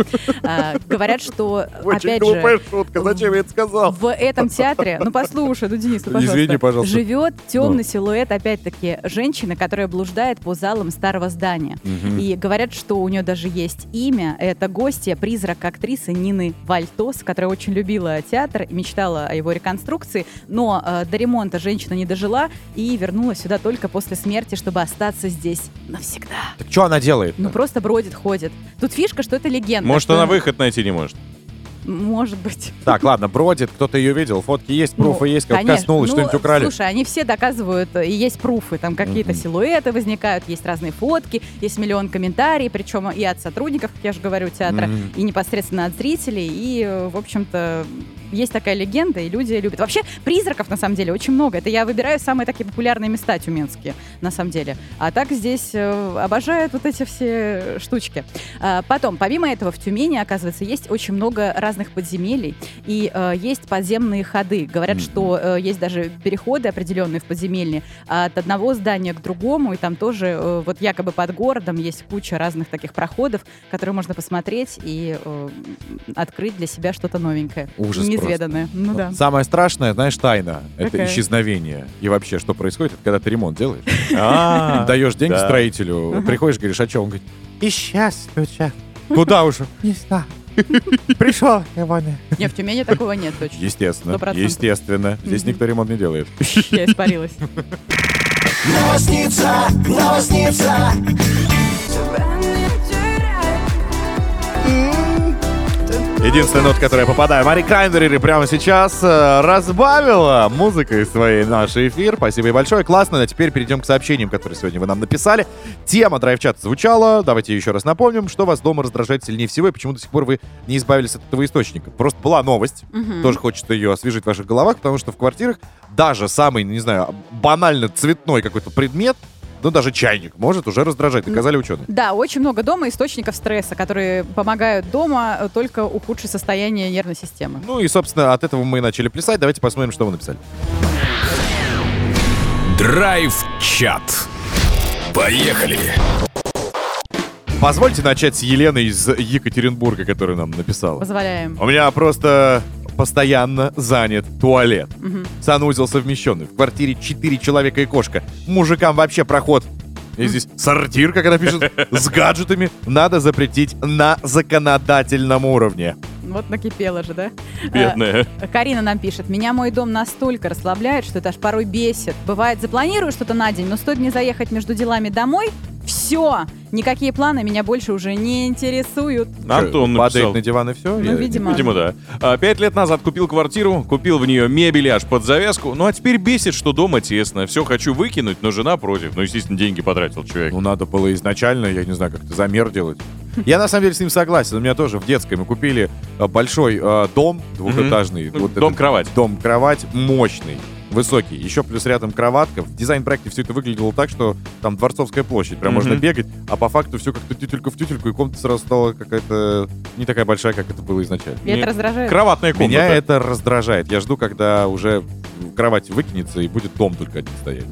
Говорят, что, опять же... Очень глупая шутка. Зачем я это сказал? В этом театре, ну послушай, ну Денис, пожалуйста. Живет темный силуэт, опять-таки, женщины, которая блуждает по залам старого здания. И говорят, что у нее даже есть имя. Это гостья, призрак актрисы Нины Вальтос, которая очень любила театр, мечтала о его реконструкции, но до ремонта женщина не дожила и вернулась сюда только после смерти, чтобы остаться здесь навсегда. Так что она делает? Ну, просто бродит, ходит. Тут фишка, что это легенда. Может, она выход найти не может? Может быть. Так, ладно, бродит, кто-то ее видел, фотки есть, пруфы есть, как коснулась, что-нибудь украли. Слушай, они все доказывают, и есть пруфы, там какие-то силуэты возникают, есть разные фотки, есть миллион комментариев, причем и от сотрудников, как я же говорю, театра, и непосредственно от зрителей, и, в общем-то, есть такая легенда, и люди любят. Вообще, призраков, на самом деле, очень много. Это я выбираю самые такие популярные места тюменские, на самом деле. А так здесь обожают вот эти все штучки. Потом, помимо этого, в Тюмени, оказывается, есть очень много разных подземелий. И есть подземные ходы. Говорят, что есть даже переходы определенные в подземелье от одного здания к другому. И там тоже, вот якобы под городом, есть куча разных таких проходов, которые можно посмотреть и открыть для себя что-то новенькое. Ужас. Ну, да. Самое страшное, знаешь, тайна — это исчезновение. И вообще, что происходит, это когда ты ремонт делаешь. Даешь деньги строителю, приходишь, говоришь, а что? Он говорит, исчез, туча. Куда уже? Не знаю. Пришел, Иване. Нет, в Тюмени такого нет точно. Естественно, 100%. Естественно. Здесь никто ремонт не делает. Я испарилась. Новосница, новосница. Единственная нотка, которая попадает. Мари Краймбери прямо сейчас разбавила музыкой своей наш эфир. Спасибо ей большое. Классно. А теперь перейдем к сообщениям, которые сегодня вы нам написали. Тема драйв-чата звучала. Давайте еще раз напомним, что вас дома раздражает сильнее всего и почему до сих пор вы не избавились от этого источника. Просто была новость. Тоже хочется ее освежить в ваших головах, потому что в квартирах даже самый, не знаю, банально цветной какой-то предмет, ну, даже чайник может уже раздражать, доказали ученые. Да, очень много дома источников стресса, которые помогают дома только ухудшить состояние нервной системы. Ну и, собственно, от этого мы и начали плясать. Давайте посмотрим, что вы написали. Драйв-чат. Поехали! Позвольте начать с Елены из Екатеринбурга, которая нам написала. Позволяем. У меня просто... постоянно занят туалет. Санузел совмещенный. В квартире 4 человека и кошка. Мужикам вообще проход. И здесь сортир, как она пишет, с гаджетами надо запретить на законодательном уровне. Вот накипело же, да? Бедная. Карина нам пишет. Меня мой дом настолько расслабляет, что это аж порой бесит. Бывает, запланирую что-то на день, но стоит мне заехать между делами домой, все, никакие планы меня больше уже не интересуют. Антон написал. Падает на диван и все? Ну, видимо, да. 5 лет назад купил квартиру, купил в нее мебель аж под завязку, ну а теперь бесит, что дома тесно. Все хочу выкинуть, но жена против. Ну, естественно, деньги потратил человек. Ну, надо было изначально, я не знаю, как-то замер делать. Я, на самом деле, с ним согласен. У меня тоже в детской мы купили большой дом двухэтажный. Дом-кровать. Дом-кровать мощный. Высокий. Еще плюс рядом кроватка. В дизайн-проекте все это выглядело так, что там Дворцовская площадь. Прям можно бегать, а по факту все как-то тютелька в тютельку, и комната сразу стала какая-то не такая большая, как это было изначально. Меня это раздражает. Кроватная комната. Меня это раздражает. Я жду, когда уже кровать выкинется, и будет дом только один стоять.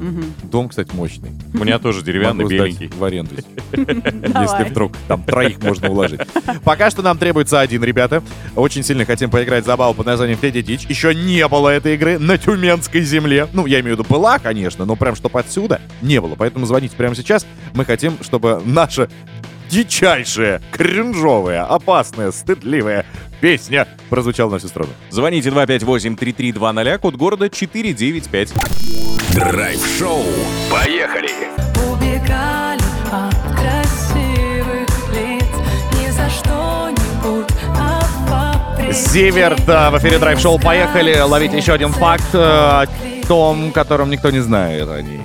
Дом, кстати, мощный. У меня тоже деревянный, беленький. В аренду. Если вдруг там 3 можно уложить. Пока что нам требуется 1, ребята. Очень сильно хотим поиграть в забаву под названием «Федя Дич». Еще не было этой игры на тюменской земле. Ну, я имею в виду, была, конечно, но прям чтоб отсюда не было. Поэтому звоните прямо сейчас. Мы хотим, чтобы наша дичайшая, кринжовая, опасная, стыдливая песня прозвучала на всю страну. Звоните 258-3320, код города 495. Драйв-шоу. Поехали! Убегали от красивых лиц, ни за что-нибудь, а Зиверт в эфире драйв-шоу «Поехали». Ловите еще один факт о том, которым никто не знает о ней.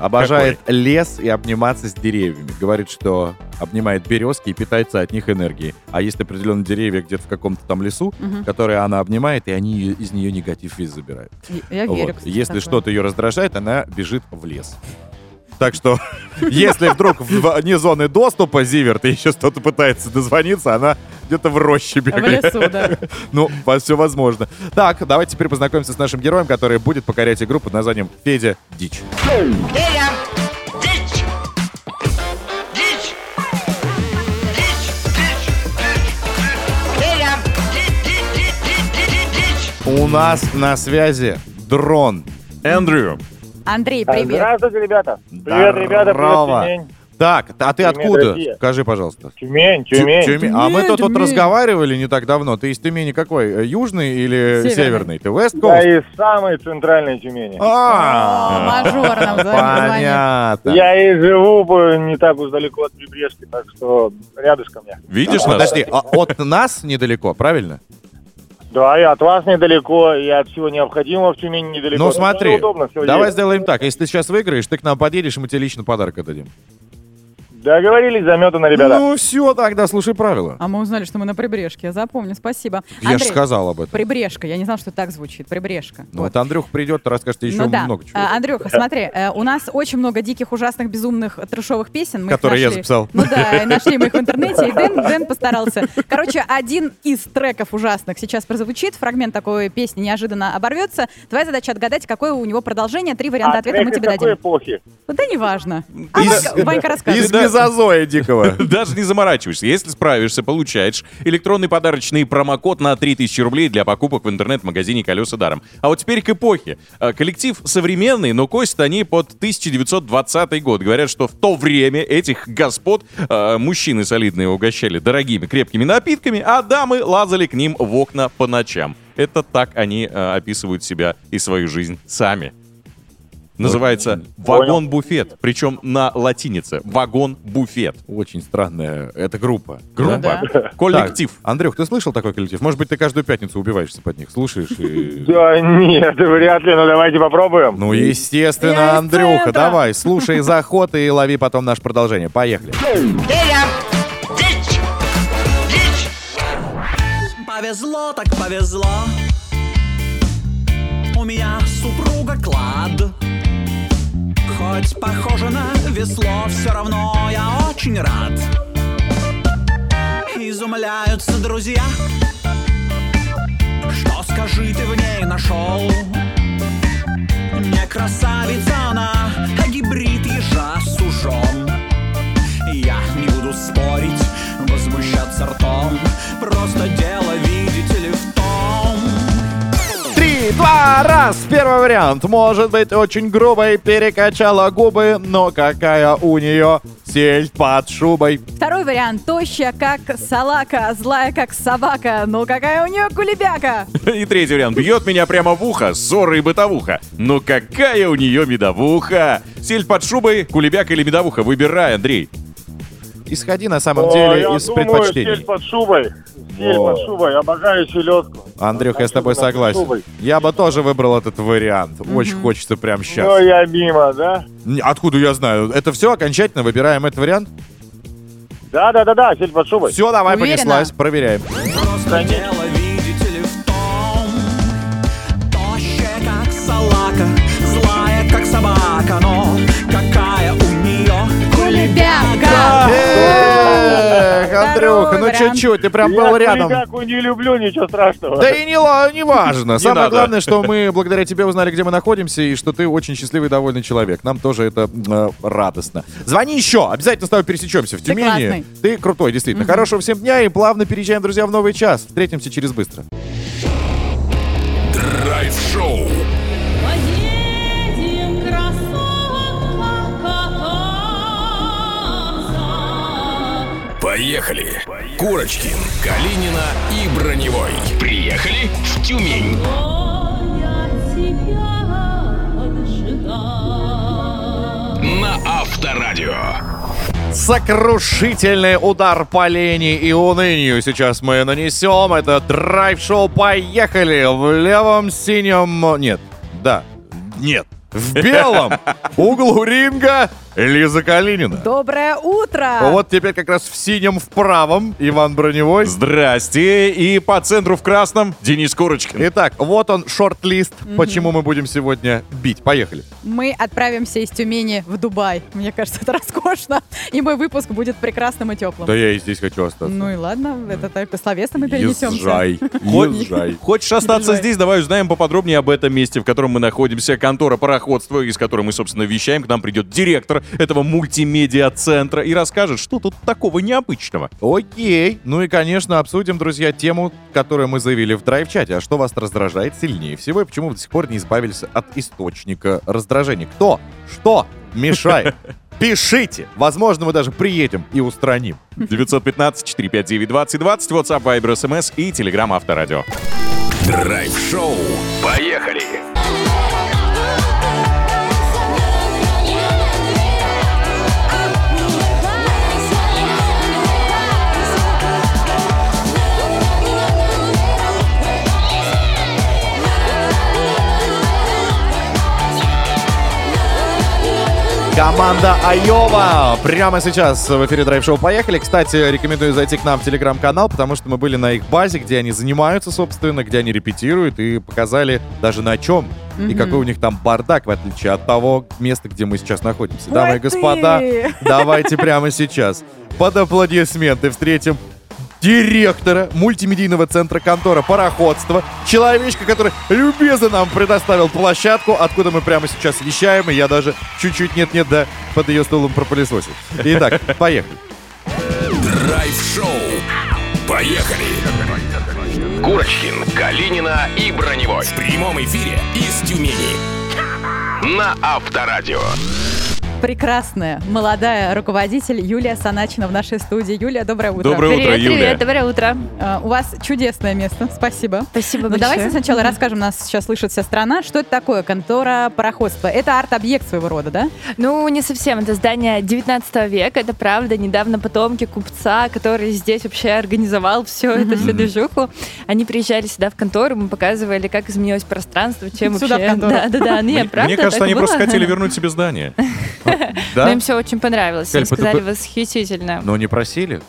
Обожает какой? Лес и обниматься с деревьями. Говорит, что обнимает березки и питается от них энергией. А есть определенные деревья где-то в каком-то там лесу, которые она обнимает, и они из нее негатив весь забирают. Я верю, кстати, если такое. Что-то ее раздражает, она бежит в лес. Так что, если вдруг вне зоны доступа Зиверт и еще что-то пытается дозвониться, она где-то в роще бегает. В лесу, да. Ну, все возможно. Так, давайте теперь познакомимся с нашим героем, который будет покорять игру под названием «Федя Дичь». Федя! Дичь! Дичь! Дичь! Дичь! Федя! Дичь! У нас на связи дрон. Эндрю. Андрей, привет. Здравствуйте, ребята. Привет, ребята, привет, Тюмень. Так, а ты Тюмень, откуда? Россия. Скажи, пожалуйста. Тюмень. А мы тут разговаривали не так давно. Ты из Тюмени какой? Южный или северный? Ты West Coast? Я из самой центральной Тюмени. Мажор нам звонит. Понятно. Я и живу не так уж далеко от прибрежки, так что рядышком я. Видишь, подожди, от нас недалеко, правильно? Да, и от вас недалеко, и от всего необходимого в Тюмени недалеко. Ну смотри, давай сделаем так. Если ты сейчас выиграешь, ты к нам подъедешь, и мы тебе лично подарок отдадим. Договорились, заметано, ребята. Ну все, тогда слушай правила. А мы узнали, что мы на прибрежке. Я запомню, спасибо. Я же сказал об этом. Прибрежка, я не знал, что так звучит. Прибрежка. Ну вот Андрюха придет, ты расскажешь еще много чего. Андрюха, смотри, у нас очень много диких, ужасных, безумных, трэшовых песен. Которые я записал. Ну да, нашли мы их в интернете, и Дэн постарался. Короче, один из треков ужасных сейчас прозвучит. Фрагмент такой песни неожиданно оборвется. Твоя задача отгадать, какое у него продолжение. 3 варианта ответа мы тебе дадим. Эпохи? Да неважно. Ванька расскажет. Зазоя дикого. Даже не заморачиваешься. Если справишься, получаешь электронный подарочный промокод на 3000 рублей для покупок в интернет-магазине «Колеса даром». А вот теперь к эпохе. Коллектив современный, но косят они под 1920 год. Говорят, что в то время этих господ мужчины солидные угощали дорогими крепкими напитками, а дамы лазали к ним в окна по ночам. Это так они описывают себя и свою жизнь сами. Называется «Вагон-буфет», причем на латинице. «Вагон-буфет». Очень странная эта группа. Группа. Коллектив. Так, Андрюх, ты слышал такой коллектив? Может быть, ты каждую пятницу убиваешься под них, слушаешь и... Да нет, вряд ли, но давайте попробуем. Ну, естественно, Андрюха, давай, слушай заход и лови потом наше продолжение. Поехали. Дичь! Дичь! Повезло так повезло. У меня супруга клад. Хоть похоже на весло, все равно я очень рад. Изумляются друзья. Что, скажи, ты в ней нашел? Не красавица она, а гибрид ежа с ужом. Я не буду спорить, возмущаться ртом. Просто дело, видите ли, в том. 3, 2, раз. Первый вариант. Может быть, очень грубой, перекачала губы, но какая у нее сельдь под шубой. Второй вариант. Тощая, как салака, злая, как собака, но какая у нее кулебяка. И третий вариант. Бьет меня прямо в ухо, ссоры и бытовуха, но какая у нее медовуха. Сельдь под шубой, кулебяка или медовуха? Выбирай, Андрей. Исходи на самом деле из предпочтений. Сельдь под шубой. Сельдь под шубой. Обожаю селедку. Андрюха, я с тобой согласен. Шубой. Я бы тоже выбрал этот вариант. Очень хочется прямо сейчас. Ну, я мимо, да? Откуда я знаю? Это все окончательно? Выбираем этот вариант? Да. Сельдь под шубой. Все, давай, уверена? Понеслась. Проверяем. Просто дело, видите ли, в том. Тощая, как салака. Злая, как собака. Но какая у нее... Кулебяка! Эх, Андрюха, ну чуть-чуть, ты прям был рядом. Я кулебяку не люблю, ничего страшного. Да и не важно. Самое главное, что мы благодаря тебе узнали, где мы находимся, и что ты очень счастливый и довольный человек. Нам тоже это радостно. Звони еще, обязательно с тобой пересечемся в Тюмени. Ты крутой, действительно. Хорошего всем дня и плавно переезжаем, друзья, в новый час. Встретимся через быстро. Драйв-шоу. Поехали! Курочкин, Калинина и Броневой. Приехали в Тюмень. На Авторадио. Сокрушительный удар по лени и унынию сейчас мы нанесем. Это драйв-шоу «Поехали» в левом синем... В белом углу ринга Лиза Калинина. Доброе утро! Вот теперь как раз в синем в правом Иван Броневой. Здрасте! И по центру в красном Денис Курочкин. Итак, вот он шорт-лист, почему мы будем сегодня бить. Поехали! Мы отправимся из Тюмени в Дубай. Мне кажется, это роскошно. И мой выпуск будет прекрасным и теплым. Да я и здесь хочу остаться. Ну и ладно, это только словесно мы перенесемся. Езжай. Хочешь остаться здесь? Давай узнаем поподробнее об этом месте, в котором мы находимся. Контора пароходства, из которой мы, собственно, вещаем. К нам придет директор этого мультимедиа-центра и расскажет, что тут такого необычного. Окей. Ну и, конечно, обсудим, друзья, тему, которую мы заявили в драйв-чате. А что вас раздражает сильнее всего и почему вы до сих пор не избавились от источника раздражения? Кто? Что? Мешает? Пишите! Возможно, мы даже приедем и устраним. 915-459-2020, WhatsApp, Viber, SMS и Telegram Авторадио. Драйв-шоу. Поехали! Команда Айова прямо сейчас в эфире драйв-шоу «Поехали». Кстати, рекомендую зайти к нам в телеграм-канал, потому что мы были на их базе, где они занимаются, собственно, где они репетируют и показали даже на чем. И какой у них там бардак, в отличие от того места, где мы сейчас находимся. Дамы и господа, давайте прямо сейчас под аплодисменты встретим директора мультимедийного центра «Контора пароходства», человечка, который любезно нам предоставил площадку, откуда мы прямо сейчас вещаем, и я даже чуть-чуть да под ее стулом пропылесосил. Итак, поехали. Драйв-шоу. Поехали. Курочкин, Калинина и Броневой. В прямом эфире из Тюмени. На Авторадио. Прекрасная, молодая руководитель Юлия Саначина в нашей студии. Юлия, доброе утро. Доброе утро, привет, Юлия. Привет, доброе утро. У вас чудесное место, спасибо. Спасибо большое. Давайте сначала расскажем, нас сейчас слышит вся страна, что это такое контора пароходства. Это арт-объект своего рода, да? Ну, не совсем. Это здание 19 века, это правда. Недавно потомки купца, который здесь вообще организовал все это, всю движуху, они приезжали сюда в контору, мы показывали, как изменилось пространство, чем сюда вообще... Да, нет, правда. Мне кажется, они просто хотели вернуть себе здание. Да? Но им все очень понравилось. Они сказали восхитительно. Но не просили?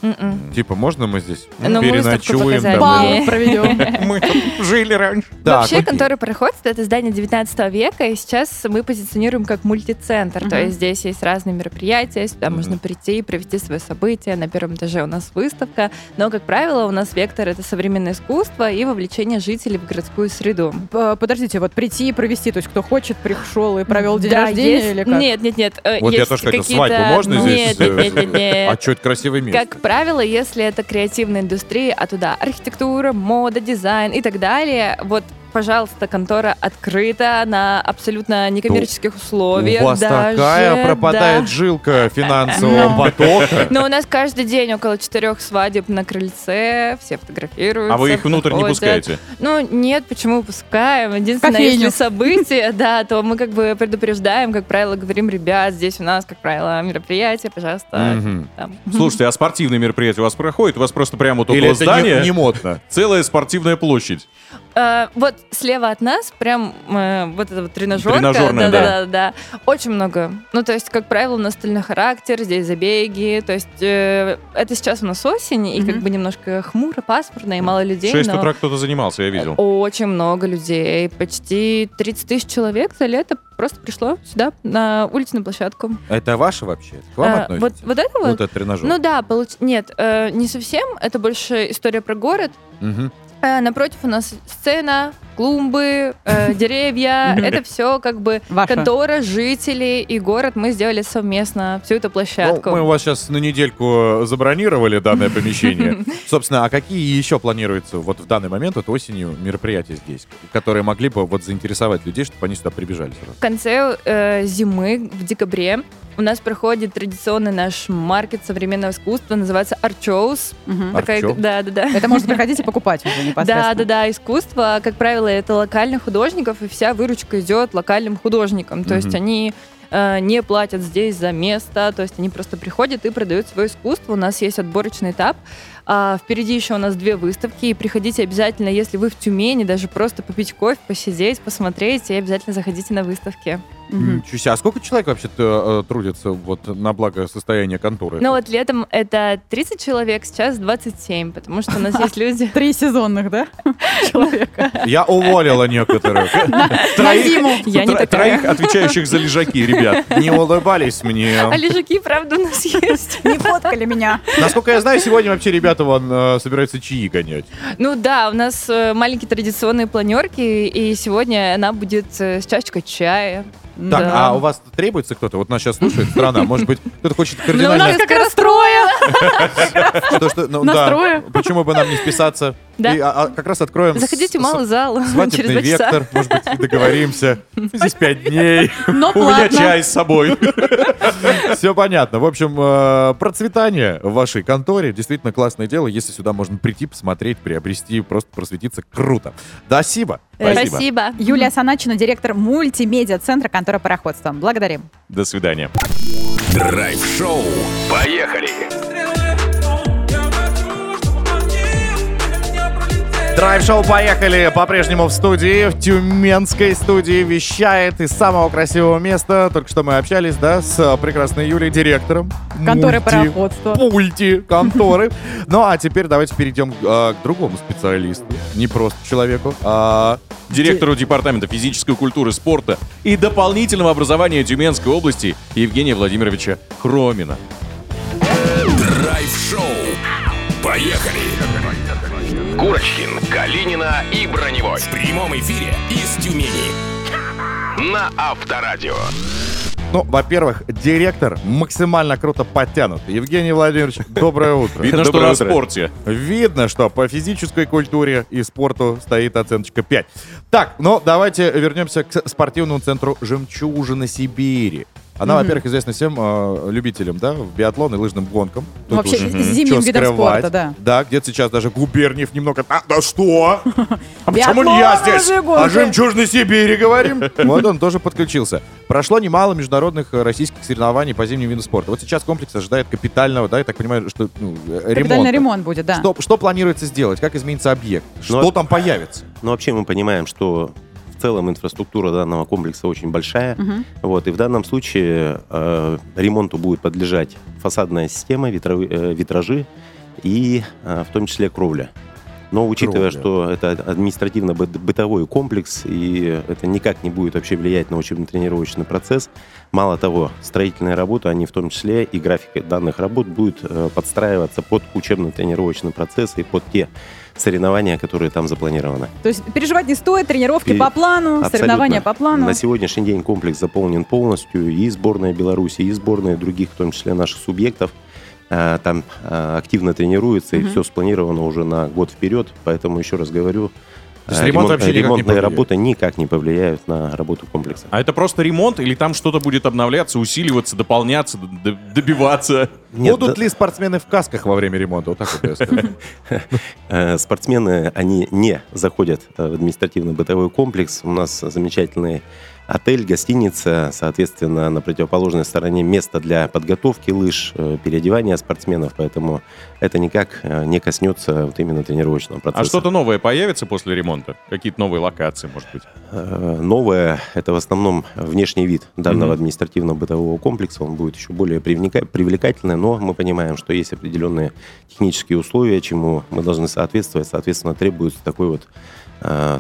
Типа, можно мы здесь переночуем? Баллы проведем. Мы тут жили раньше. Вообще, контора пароходства — это здание 19 века, и сейчас мы позиционируем как мультицентр. То есть здесь есть разные мероприятия, сюда можно прийти и провести свое событие. На первом этаже у нас выставка. Но, как правило, у нас вектор — это современное искусство и вовлечение жителей в городскую среду. Подождите, вот прийти и провести, то есть кто хочет, пришел и провел день рождения или как? Нет. Вот есть, я тоже хотел, свадьбу можно здесь? Нет. А что, это красивое место? Как правило, если это креативная индустрия, а туда архитектура, мода, дизайн и так далее, вот, пожалуйста, контора открыта на абсолютно некоммерческих условиях. У вас даже такая пропадает жилка финансового потока. Но у нас каждый день около 4 свадеб на крыльце, все фотографируются. А вы их внутрь не пускаете? Ну, нет, почему пускаем? Единственное, если событие, то мы как бы предупреждаем, как правило, говорим, ребят, здесь у нас, как правило, мероприятие, пожалуйста. Слушайте, а спортивные мероприятия у вас проходят? У вас просто прямо вот около здания не модно? Целая спортивная площадь. Вот слева от нас прям вот эта вот тренажерка. Да. Очень много. Ну, то есть, как правило, у нас стильный характер, здесь забеги. То есть, это сейчас у нас осень, и как бы немножко хмуро, пасмурно, и мало людей. 6 утра кто-то занимался, я видел. Очень много людей. Почти 30 тысяч человек за лето просто пришло сюда, на уличную площадку. Это ваше вообще? К вам относится? Вот это вот? Вот этот тренажер? Ну да, нет, не совсем. Это больше история про город. Напротив у нас сцена, клумбы, деревья. Это все как бы контора, жители и город. Мы сделали совместно всю эту площадку. Мы у вас сейчас на недельку забронировали данное помещение. Собственно, а какие еще планируются вот в данный момент, вот осенью, мероприятия здесь, которые могли бы вот заинтересовать людей, чтобы они сюда прибежали? В конце зимы, в декабре, у нас проходит традиционный наш маркет современного искусства, называется Арт-шоус. Это можно приходить и покупать уже непосредственно. Искусство, как правило, делает локальных художников, и вся выручка идет локальным художникам. То есть они не платят здесь за место, то есть они просто приходят и продают свое искусство. У нас есть отборочный этап. Впереди еще у нас 2 выставки, и приходите обязательно, если вы в Тюмени, даже просто попить кофе, посидеть, посмотреть, и обязательно заходите на выставки. Ничего себе. А сколько человек вообще-то трудится вот на благо состояния конторы? Ну вот летом это 30 человек, сейчас 27, потому что у нас есть люди... 3 сезонных, да? Человека. Я уволила некоторых. На зиму. Я не такая. 3 отвечающих за лежаки, ребят. Не улыбались мне. А лежаки, правда, у нас есть. Не фоткали меня. Насколько я знаю, сегодня вообще ребята вон собираются чаи гонять. Ну да, у нас маленькие традиционные планерки, и сегодня она будет с чашечкой чая. Так, да. А у вас требуется кто-то? Вот нас сейчас слушает страна. Может быть, кто-то хочет кардинально... Ну, у нас как раз трое. Настрое. Почему бы нам не вписаться? Да. Как раз откроем... Заходите в малый зал. Свадебный вектор. Может быть, договоримся. Здесь 5 дней. Но платно. У меня чай с собой. Все понятно. В общем, процветание в вашей конторе. Действительно классное дело. Если сюда можно прийти, посмотреть, приобрести, просто просветиться. Круто. Спасибо. Спасибо. Юлия Саначина, директор мультимедиа-центра «Контора пароходства». Благодарим. До свидания. Драйв-шоу. Поехали. Драйв-шоу «Поехали» по-прежнему в студии, в тюменской студии, вещает из самого красивого места. Только что мы общались, да, с прекрасной Юлей, директором конторы пароходства. Пульти конторы. Ну а теперь давайте перейдем к другому специалисту, не просто человеку, а директору департамента физической культуры, спорта и дополнительного образования Тюменской области Евгения Владимировича Хромина. Драйв-шоу «Поехали». Курочкин, Калинина и Броневой. В прямом эфире из Тюмени. На Авторадио. Ну, во-первых, директор максимально круто подтянут. Евгений Владимирович, доброе утро. Видно, что на спорте. Видно, что по физической культуре и спорту стоит оценочка 5. Так, ну давайте вернемся к спортивному центру «Жемчужина Сибири». Она, во-первых, известна всем любителям, да, в биатлон и лыжным гонкам. Тут вообще зимним видом спорта, да. Да, где-то сейчас даже Губерниев немного... Да что? А почему не я здесь? О «Жемчужной Сибири» говорим. Вот он тоже подключился. Прошло немало международных российских соревнований по зимним видам спорта. Вот сейчас комплекс ожидает капитального, да, я так понимаю, что ремонта. Капитальный ремонт будет, да. Что планируется сделать? Как изменится объект? Что там появится? Ну, вообще мы понимаем, что... В целом инфраструктура данного комплекса очень большая. Вот, и в данном случае ремонту будет подлежать фасадная система, витражи и в том числе кровля. Но учитывая, что это административно-бытовой комплекс, и это никак не будет вообще влиять на учебно-тренировочный процесс, мало того, строительные работы, они в том числе и график данных работ будет подстраиваться под учебно-тренировочный процесс и под те соревнования, которые там запланированы. То есть переживать не стоит, тренировки по плану, абсолютно. Соревнования по плану. На сегодняшний день комплекс заполнен полностью, и сборная Беларуси, и сборная других, в том числе наших субъектов, там активно тренируется, и все спланировано уже на год вперед, поэтому еще раз говорю, ремонтные работы никак не повлияют на работу комплекса. А это просто ремонт или там что-то будет обновляться, усиливаться, дополняться, добиваться? Нет, будут ли спортсмены в касках во время ремонта? Вот так вот я скажу. Спортсмены, они не заходят в административно-бытовой комплекс. У нас замечательный отель, гостиница, соответственно, на противоположной стороне место для подготовки лыж, переодевания спортсменов, поэтому это никак не коснется вот именно тренировочного процесса. А что-то новое появится после ремонта? Какие-то новые локации, может быть? Новое — это в основном внешний вид данного административно-бытового комплекса, он будет еще более привлекательный, но мы понимаем, что есть определенные технические условия, чему мы должны соответствовать, соответственно, требуется такой вот,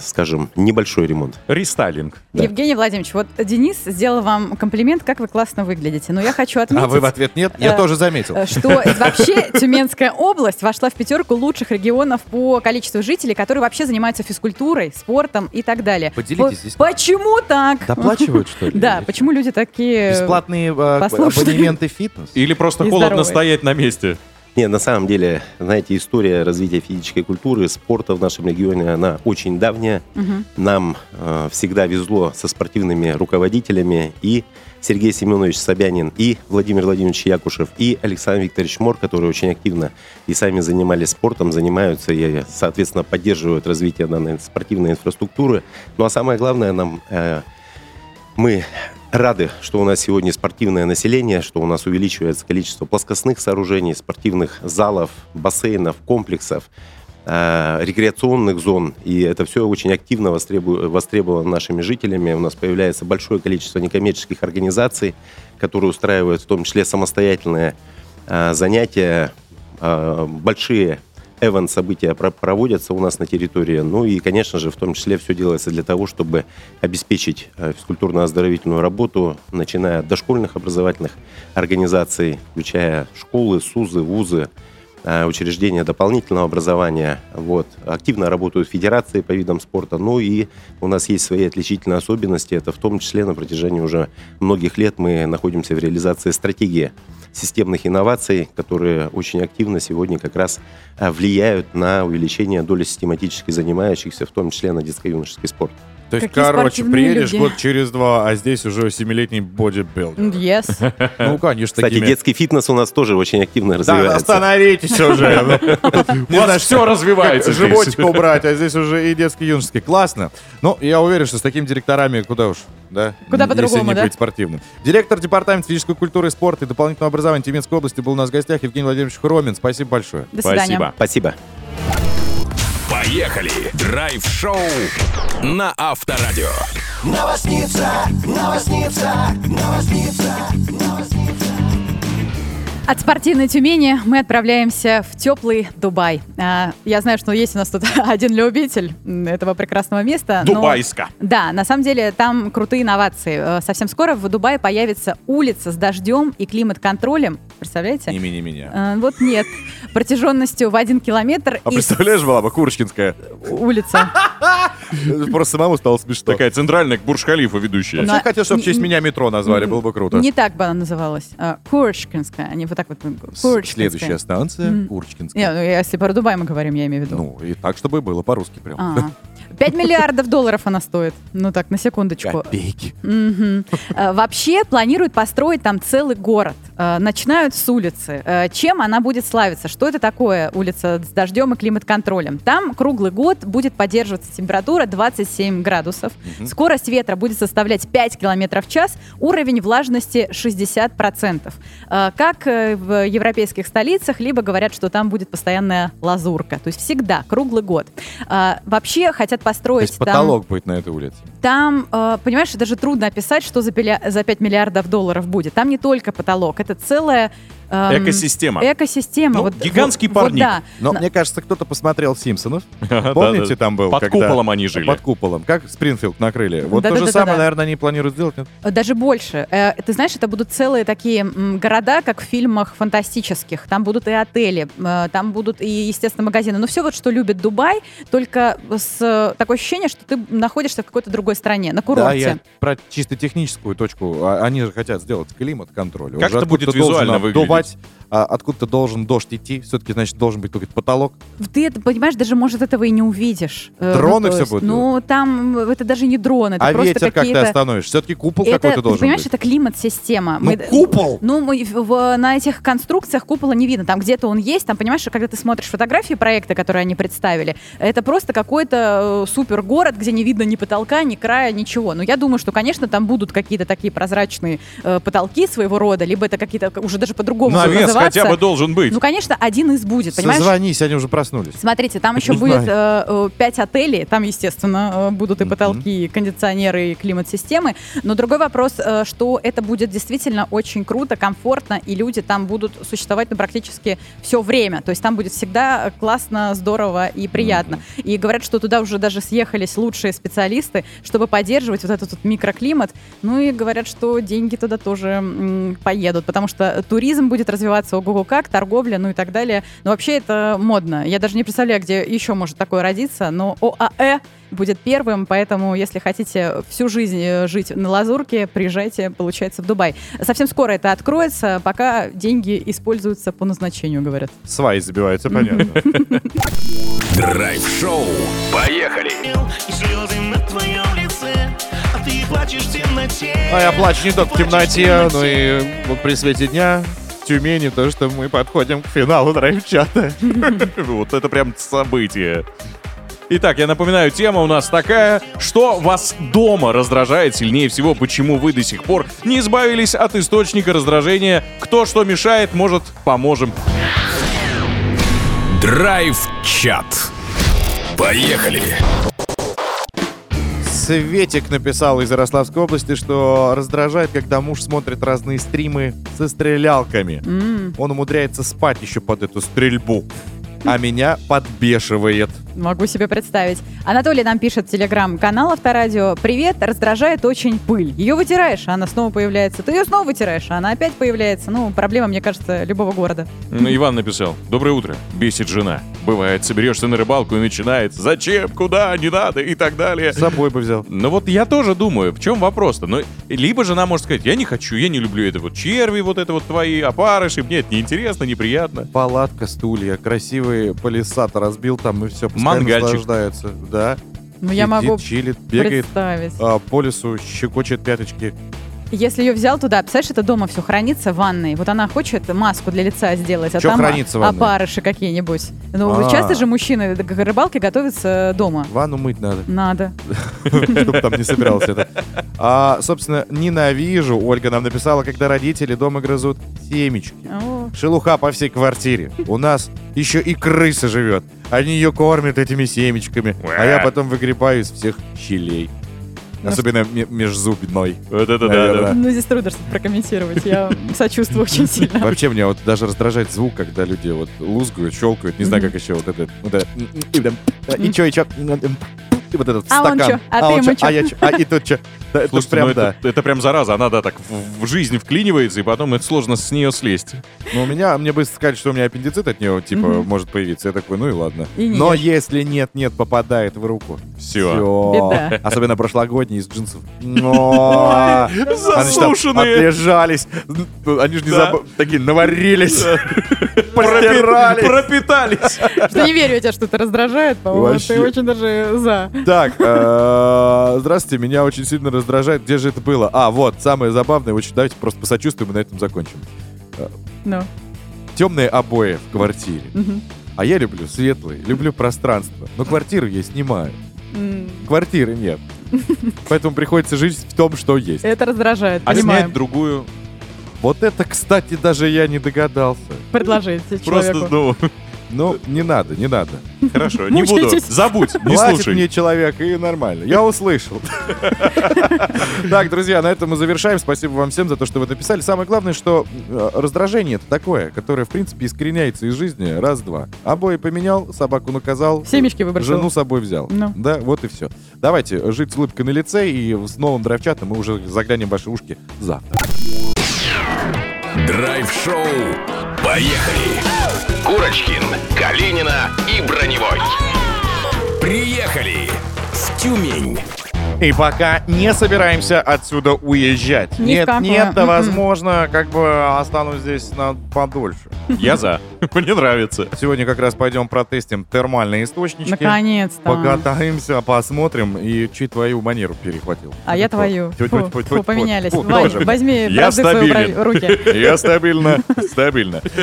скажем, небольшой ремонт. Рестайлинг. Да. Евгений Владимирович, вот Денис сделал вам комплимент, как вы классно выглядите. Но я хочу отметить... А вы в ответ нет? Я тоже заметил. Что вообще Тюменская область вошла в 5 лучших регионов по количеству жителей, которые вообще занимаются физкультурой, спортом и так далее. Поделитесь здесь. Почему так? Доплачивают, что ли? Да, почему люди такие... Бесплатные абонементы фитнес? Или просто холодно стоять на месте? Нет, на самом деле, знаете, история развития физической культуры, спорта в нашем регионе, она очень давняя. Угу. Нам всегда везло со спортивными руководителями. И Сергей Семенович Собянин, и Владимир Владимирович Якушев, и Александр Викторович Мор, которые очень активно и сами занимались спортом, занимаются и, соответственно, поддерживают развитие данной спортивной инфраструктуры. Ну а самое главное, мы рады, что у нас сегодня спортивное население, что у нас увеличивается количество плоскостных сооружений, спортивных залов, бассейнов, комплексов, рекреационных зон. И это все очень активно востребовано нашими жителями. У нас появляется большое количество некоммерческих организаций, которые устраивают в том числе самостоятельные занятия, большие эвент-события проводятся у нас на территории. Ну и, конечно же, в том числе все делается для того, чтобы обеспечить физкультурно-оздоровительную работу, начиная от дошкольных образовательных организаций, включая школы, СУЗы, вузы, учреждения дополнительного образования. Вот. Активно работают федерации по видам спорта. Ну и у нас есть свои отличительные особенности. Это в том числе на протяжении уже многих лет мы находимся в реализации стратегии системных инноваций, которые очень активно сегодня как раз влияют на увеличение доли систематически занимающихся, в том числе на детско-юношеский спорт. То есть, какие короче, приедешь люди. Год через два, а здесь уже 7-летний бодибилдер. Yes. Ну, конечно. Кстати, детский фитнес у нас тоже очень активно развивается. Да, остановитесь уже. У вас все развивается. Животик убрать, а здесь уже и детский, и юношеский. Классно. Ну, я уверен, что с такими директорами куда уж. Да? Куда по-другому, да? Быть спортивным. Директор департамента физической культуры, спорта и дополнительного образования Тюменской области был у нас в гостях. Евгений Владимирович Хромин. Спасибо большое. До свидания. Спасибо. Поехали! Драйв-шоу на Авторадио. Новосница. От спортивной Тюмени мы отправляемся в теплый Дубай. Я знаю, что есть у нас тут один любитель этого прекрасного места. Дубайска. Но, да, на самом деле там крутые инновации. Совсем скоро в Дубае появится улица с дождем и климат-контролем. Представляете? Имени меня. Вот нет. Протяженностью в 1 километр. А представляешь, была бы Курочкинская улица. Просто самому стало смешно. Такая центральная, к Бурж-Халифу ведущая. Я хотел, чтобы в честь меня метро назвали, было бы круто. Не так бы она называлась. Курочкинская, а не вот так вот. Следующая станция Курочкинская. Не, ну, если про Дубай мы говорим, я имею в виду. Ну, и так, чтобы было по-русски прям. 5 миллиардов долларов она стоит. Ну так, на секундочку. Копейки. Вообще планируют построить там целый город. Начинают с улицы. Чем она будет славиться? Что это такое улица с дождем и климат-контролем? Там круглый год будет поддерживаться температура 27 градусов. Скорость ветра будет составлять 5 километров в час. Уровень влажности 60%. Как в европейских столицах, либо говорят, что там будет постоянная лазурка. То есть всегда, круглый год. Вообще хотят построить... То есть там, потолок будет на этой улице? Там, понимаешь, даже трудно описать, что за 5 миллиардов долларов будет. Там не только потолок, это целая... Экосистема. Ну, вот, гигантский парник. Вот, да. Но мне кажется, кто-то посмотрел «Симпсонов». Помните, там был? Под куполом они жили. Под куполом. Как Спрингфилд накрыли. Вот то же самое, наверное, они планируют сделать. Даже больше. Ты знаешь, это будут целые такие города, как в фильмах фантастических. Там будут и отели, там будут и, естественно, магазины. Но все вот, что любит Дубай, только с такое ощущение, что ты находишься в какой-то другой стране, на курорте. Да, я про чисто техническую точку. Они же хотят сделать климат-контроль. Как это будет визуально выглядеть? Откуда-то должен дождь идти. Все-таки, значит, должен быть какой-то потолок. Ты, понимаешь, даже, может, этого и не увидишь. Дроны все будут? Ну, там, это даже не дрон. Это просто ветер как ты остановишь? Все-таки купол какой-то должен понимаешь, быть. Понимаешь, это климат-система. Купол? Ну, на этих конструкциях купола не видно. Там где-то он есть. Там, понимаешь, когда ты смотришь фотографии проекта, которые они представили, это просто какой-то супергород, где не видно ни потолка, ни края, ничего. Но я думаю, что, конечно, там будут какие-то такие прозрачные потолки своего рода, либо это какие-то уже даже по-другому навес хотя бы должен быть. Ну, конечно, один из будет, понимаешь? Созвонись, они уже проснулись. Смотрите, там еще будет 5 отелей. Там, естественно, будут и потолки, и кондиционеры, и климат-системы. Но другой вопрос, что это будет действительно очень круто, комфортно, и люди там будут существовать практически все время. То есть там будет всегда классно, здорово и приятно. И говорят, что туда уже даже съехались лучшие специалисты, чтобы поддерживать вот этот вот микроклимат. Ну и говорят, что деньги туда тоже поедут, потому что туризм будет будет развиваться ого-го как, торговля, ну и так далее. Но вообще это модно. Я даже не представляю, где еще может такое родиться, но ОАЭ будет первым, поэтому, если хотите всю жизнь жить на лазурке, приезжайте, получается, в Дубай. Совсем скоро это откроется, пока деньги используются по назначению, говорят. Сваи забиваются, понятно. Драйв-шоу. Поехали! А я плачу не только в темноте, но и при свете дня. Тюмени, то, что мы подходим к финалу драйв-чата. Вот это прям событие. Итак, я напоминаю, тема у нас такая: что вас дома раздражает сильнее всего, почему вы до сих пор не избавились от источника раздражения. Кто что мешает, может, поможем. Драйв-чат. Поехали! Светик написал из Ярославской области, что раздражает, когда муж смотрит разные стримы со стрелялками. Он умудряется спать еще под эту стрельбу. А меня подбешивает. Могу себе представить. Анатолий нам пишет в телеграм-канал Авторадио. Привет, раздражает очень пыль. Ее вытираешь, а она снова появляется. Ты ее снова вытираешь, а она опять появляется. Ну, проблема, мне кажется, любого города. Иван написал. Доброе утро. Бесит жена. Бывает, соберешься на рыбалку и начинает. Зачем, куда, не надо и так далее. С собой бы взял. Ну вот я тоже думаю, в чем вопрос-то? Ну, либо жена может сказать, я не хочу, я не люблю это вот черви, вот это вот твои опарыши. Мне это неинтересно, неприятно. Палатка, стулья, красивые палисад разбил там и все. Мангальчик. Да. Ну, я могу чилит, бегает, представить. По лесу щекочет пяточки. Если ее взял туда, представляешь, это дома все хранится в ванной. Вот она хочет маску для лица сделать, а что там хранится в ванной? Опарыши какие-нибудь. Ну, часто же мужчины к рыбалке готовятся дома. Ванну мыть надо. Надо. Чтобы там не собиралось это. Собственно, ненавижу, Ольга нам написала, когда родители дома грызут семечки. Шелуха по всей квартире. У нас еще и крыса живет. Они ее кормят этими семечками. А я потом выгребаю из всех щелей. Особенно межзубной. Вот это да. Ну, здесь трудно что-то прокомментировать. Я сочувствую очень сильно. Вообще, меня вот даже раздражает звук, когда люди вот лузгают, щелкают. Не знаю, как еще вот это. И чё. Вот этот стакан. А он чё? А я чё? А и тут чё? Это прям зараза. Она, да, так в жизнь вклинивается, и потом это сложно с нее слезть. Ну, мне быстро сказали, что у меня аппендицит от нее, типа, может появиться. Я такой, ну и ладно. Но если нет, попадает в руку. Все. Особенно прошлогодние из джинсов. Засушенные. Отлежались. Они же не забыли. Такие наварились. Постирались. Пропитались. Что не верю, тебя что-то раздражает, по-моему. Ты очень даже за. Так, здравствуйте, меня очень сильно раздражает. Где же это было? Вот, самое забавное. Очень, давайте просто посочувствуем и на этом закончим. Темные обои в квартире. А я люблю светлые, люблю пространство. Но квартиру я снимаю. Квартиры нет. Поэтому приходится жить в том, что есть. Это раздражает, понимаем. А снять другую... Вот это, кстати, даже я не догадался. Предложите человеку. Просто, не надо. Хорошо, не буду. Забудь, не слушай. Платит мне человек, и нормально. Я услышал. Так, друзья, на этом мы завершаем. Спасибо вам всем за то, что вы написали. Самое главное, что раздражение — это такое, которое, в принципе, искореняется из жизни раз-два. Обои поменял, собаку наказал. Семечки выбросил. Жену с собой взял. Да, вот и все. Давайте жить с улыбкой на лице, и с новым драйв-чатом мы уже заглянем в ваши ушки завтра. Драйв-шоу. Поехали! Курочкин, Калинина и Броневой. Приехали в Тюмень. И пока не собираемся отсюда уезжать. Нет, да, возможно, как бы останусь здесь подольше. Я за. Мне нравится. Сегодня как раз пойдем протестим термальные источнички. Наконец-то. Покатаемся, посмотрим. И чуть твою манеру перехватил. А я твою. Поменялись. Возьми правду в руки. Я стабильно.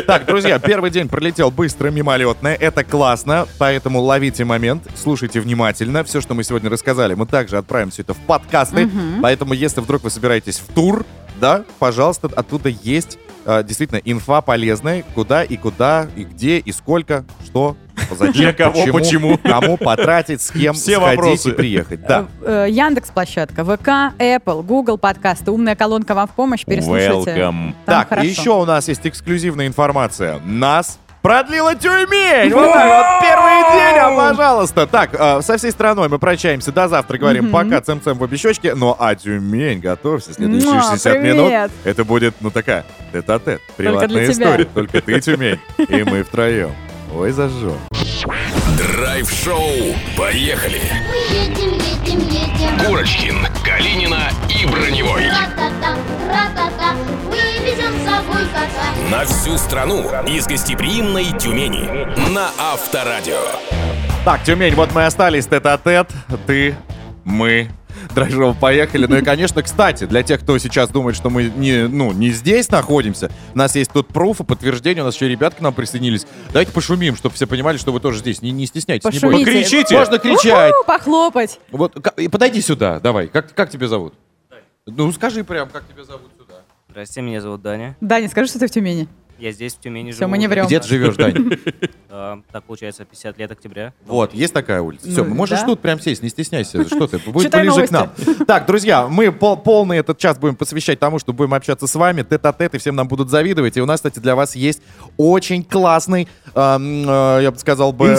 Так, друзья, первый день пролетел быстро, мимолетно. Это классно, поэтому ловите момент, слушайте внимательно. Все, что мы сегодня рассказали, мы также отправим все это в подкасты, поэтому если вдруг вы собираетесь в тур, да, пожалуйста, оттуда есть действительно инфа полезная, куда, и где, и сколько, что, зачем, почему, кому потратить, с кем все сходить вопросы. И приехать. Да. Яндекс-площадка, ВК, Apple, Google подкасты, умная колонка вам в помощь, переслушайте. Так, хорошо. Еще у нас есть эксклюзивная информация. Нас продлила Тюмень! Вот так вот, первый день, пожалуйста! Так, со всей страной мы прощаемся до завтра, говорим пока, цем-цем в обе щечки, но а Тюмень, готовься, следующие 60 минут, это будет, ну, такая тет-а-тет, приватная история, только ты, Тюмень, и мы втроем. Ой, зажжем. Драйв-шоу. Поехали. Мы едем, едем, едем. Курочкин, Калинина и Броневой. Ра-та-та, ра-та-та. Мы везем с собой кота. На всю страну из гостеприимной Тюмени на Авторадио. Так, Тюмень, вот мы остались тет-а-тет. Ты, мы. Драйв-шоу, поехали. Ну и, конечно, кстати, для тех, кто сейчас думает, что мы не здесь находимся, у нас есть тут пруфы, подтверждение, у нас еще ребята к нам присоединились. Давайте пошумим, чтобы все понимали, что вы тоже здесь. Не стесняйтесь. Пошумите. Покричите. Можно кричать. Похлопать. Вот, подойди сюда, давай. Как тебя зовут? Даня. Ну, скажи прям, как тебя зовут сюда. Здрасте, меня зовут Даня. Даня, скажи, что ты в Тюмени. Я здесь, в Тюмени живу. Все, мы не врем. Где ты живешь, Даня? Так, получается, 50 лет октября. Вот, есть такая улица. Все, можешь тут прям сесть, не стесняйся. Что ты, будь ближе к нам. Так, друзья, мы полный этот час будем посвящать тому, что будем общаться с вами, тет-а-тет, и всем нам будут завидовать. И у нас, кстати, для вас есть очень классный, я бы сказал бы...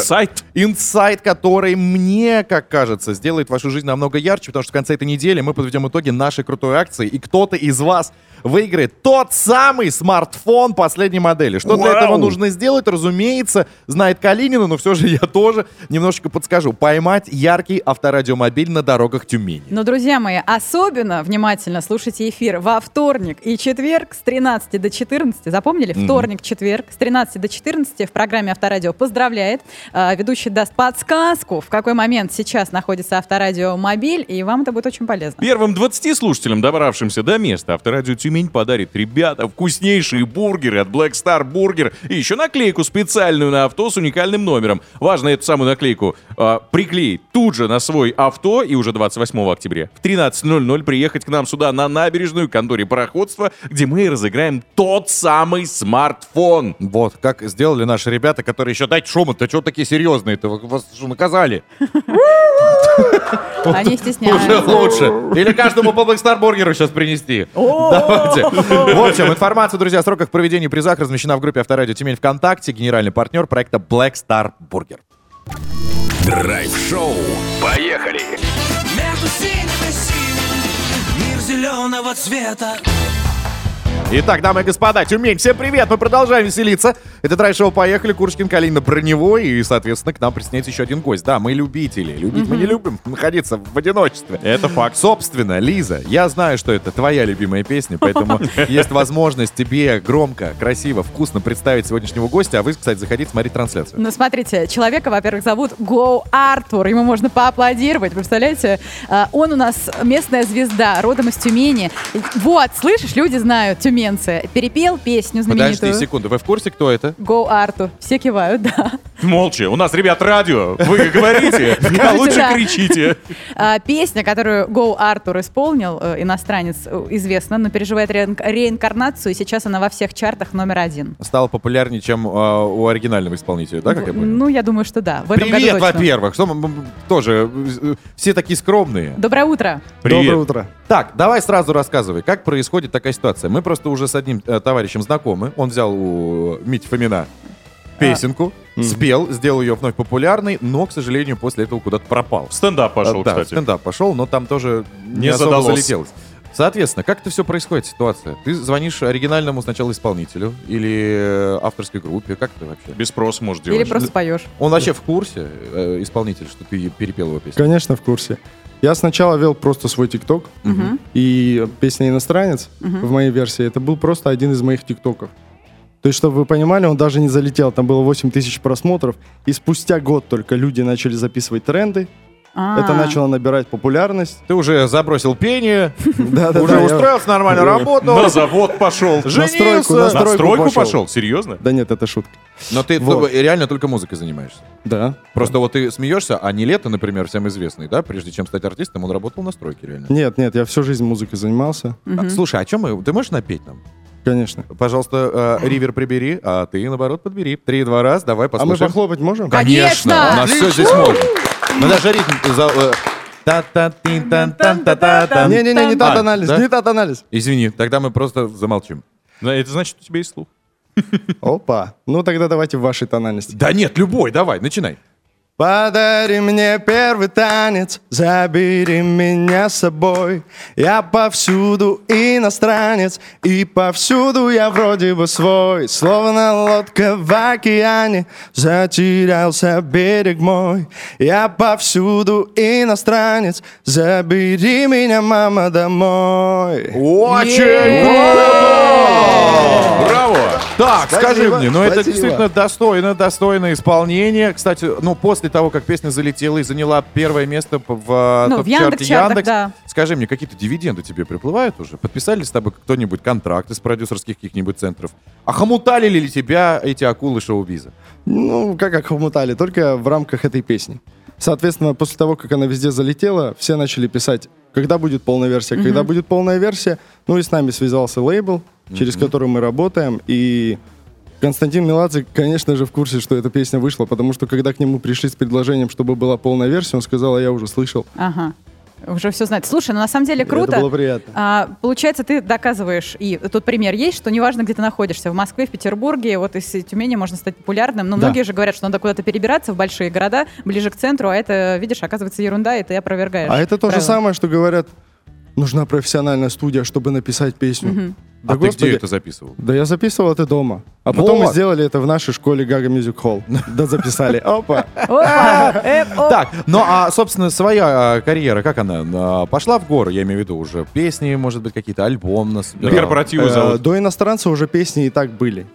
Инсайт, который мне, как кажется, сделает вашу жизнь намного ярче, потому что в конце этой недели мы подведем итоги нашей крутой акции, и кто-то из вас выиграет тот самый смартфон последней модели. Что для этого нужно сделать, разумеется, знает Калинина, но все же я тоже немножечко подскажу. Поймать яркий авторадиомобиль на дорогах Тюмени. Но, друзья мои, особенно внимательно слушайте эфир во вторник и четверг с 13 до 14. Запомнили? Вторник, четверг с 13 до 14 в программе «Авторадио поздравляет». Ведущий даст подсказку, в какой момент сейчас находится авторадиомобиль, и вам это будет очень полезно. Первым 20 слушателям, добравшимся до места «Авторадио Тюмени», подарит, ребята, вкуснейшие бургеры от Black Star Burger и еще наклейку специальную на авто с уникальным номером. Важно эту самую наклейку приклеить тут же на свой авто и уже 28 октября в 13:00 приехать к нам сюда на набережную Конторе пароходства, где мы разыграем тот самый смартфон. Вот, как сделали наши ребята, которые еще дать шума-то, чего такие серьезные-то, вас же наказали. Они стесняются. Уже лучше. Или каждому по Black Star Burger сейчас принести. В общем, информация, друзья, о сроках проведения призах размещена в группе «Авторадио Тюмень» ВКонтакте. Генеральный партнер проекта Black Star Burger. Драйв-шоу. Поехали! Между синим и синим, мир зеленого цвета. Итак, дамы и господа, Тюмень, всем привет! Мы продолжаем веселиться. Это драйв-шоу «Поехали», Курочкин, Калинина, Броневой, и, соответственно, к нам присоединяется еще один гость. Да, мы любители. Любить мы не любим, находиться в одиночестве. Это факт. Собственно, Лиза, я знаю, что это твоя любимая песня, поэтому есть возможность тебе громко, красиво, вкусно представить сегодняшнего гостя, а вы, кстати, заходите смотреть трансляцию. Ну, смотрите, человека, во-первых, зовут Go Arthur, ему можно поаплодировать, представляете? Он у нас местная звезда, родом из Тюмени. Вот, слышишь, люди знают, Тюмень. Перепел песню знаменитую. Подожди секунду, вы в курсе, кто это? Go Arthur. Все кивают, да. Молча. У нас, ребят, радио. Вы говорите, а лучше кричите. Песня, которую Go Arthur исполнил, иностранец, известно, но переживает реинкарнацию, и сейчас она во всех чартах номер 1. Стала популярнее, чем у оригинального исполнителя, да, как я понял? Ну, я думаю, что да. Привет, во-первых. Тоже все такие скромные. Доброе утро. Доброе утро. Так, давай сразу рассказывай, как происходит такая ситуация. Мы просто уже с одним товарищем знакомы. Он взял у Мити Фомина песенку, спел, сделал ее вновь популярной, но, к сожалению, после этого куда-то пропал. Стендап пошел, кстати. Да, стендап пошел, но там тоже не особо залетелось. Соответственно, как это все происходит, ситуация? Ты звонишь оригинальному сначала исполнителю или авторской группе, как ты вообще? Без спроса можешь делать. Или просто поешь. Он вообще в курсе, исполнитель, что ты перепел его песню? Конечно, в курсе. Я сначала вел просто свой ТикТок, и песня «Иностранец» в моей версии, это был просто один из моих ТикТоков. То есть, чтобы вы понимали, он даже не залетел, там было 8000 просмотров, и спустя год только люди начали записывать тренды, это начало набирать популярность. Ты уже забросил пение, уже устроился, нормально работал. На завод пошел. Женился. На стройку пошел? Серьезно? Да нет, это шутка. Но ты реально только музыкой занимаешься? Да. Просто вот ты смеешься, а Нилетто, например, всем известный, да? Прежде чем стать артистом, он работал на стройке реально. Нет, я всю жизнь музыкой занимался. Слушай, а чем мы? Ты можешь напеть нам? Конечно. Пожалуйста, ривер прибери, а ты, наоборот, подбери. 3-2 раз, давай послушаем. А мы похлопать можем? Конечно! У нас все здесь можно. Мы даже ритм... Не тот анализ. Извини, тогда мы просто замолчим. Это значит, у тебя есть слух. Опа. Ну тогда давайте в вашей тональности. Да нет, любой, давай, начинай. Подари мне первый танец, забери меня с собой. Я повсюду иностранец, и повсюду я вроде бы свой. Словно лодка в океане, затерялся берег мой. Я повсюду иностранец, забери меня, мама, домой. Очень круто! Браво! Так, спасибо, скажи мне, ну это действительно достойное исполнение. Кстати, ну после того, как песня залетела и заняла первое место в топ-чарте Яндекс, да. Скажи мне, какие-то дивиденды тебе приплывают уже? Подписали с тобой кто-нибудь контракты с продюсерских каких-нибудь центров? Охомутали ли тебя эти акулы шоу-биза? Ну, как охомутали, только в рамках этой песни. Соответственно, после того, как она везде залетела, все начали писать, когда будет полная версия, когда будет полная версия. Ну и с нами связался лейбл, через который мы работаем, и Константин Меладзе, конечно же, в курсе, что эта песня вышла, потому что, когда к нему пришли с предложением, чтобы была полная версия, он сказал, а я уже слышал. Ага. Уже все знает. Слушай, ну на самом деле круто. Это было приятно. Получается, ты доказываешь, и тут пример есть, что неважно, где ты находишься, в Москве, в Петербурге, вот из Тюмени можно стать популярным, но многие же говорят, что надо куда-то перебираться в большие города, ближе к центру, а это, видишь, оказывается ерунда, и ты опровергаешь. А это то же самое, что говорят, нужна профессиональная студия, чтобы написать песню. Да, а господи, ты где это записывал? Да я записывал это дома. А потом мы сделали это в нашей школе Гага Мьюзик Холл. Да записали. Опа! Так, ну а, собственно, своя карьера, как она? Пошла в гору, я имею в виду, уже песни, может быть, какие-то альбомы. Корпоративы зовут. До иностранца уже песни и так были.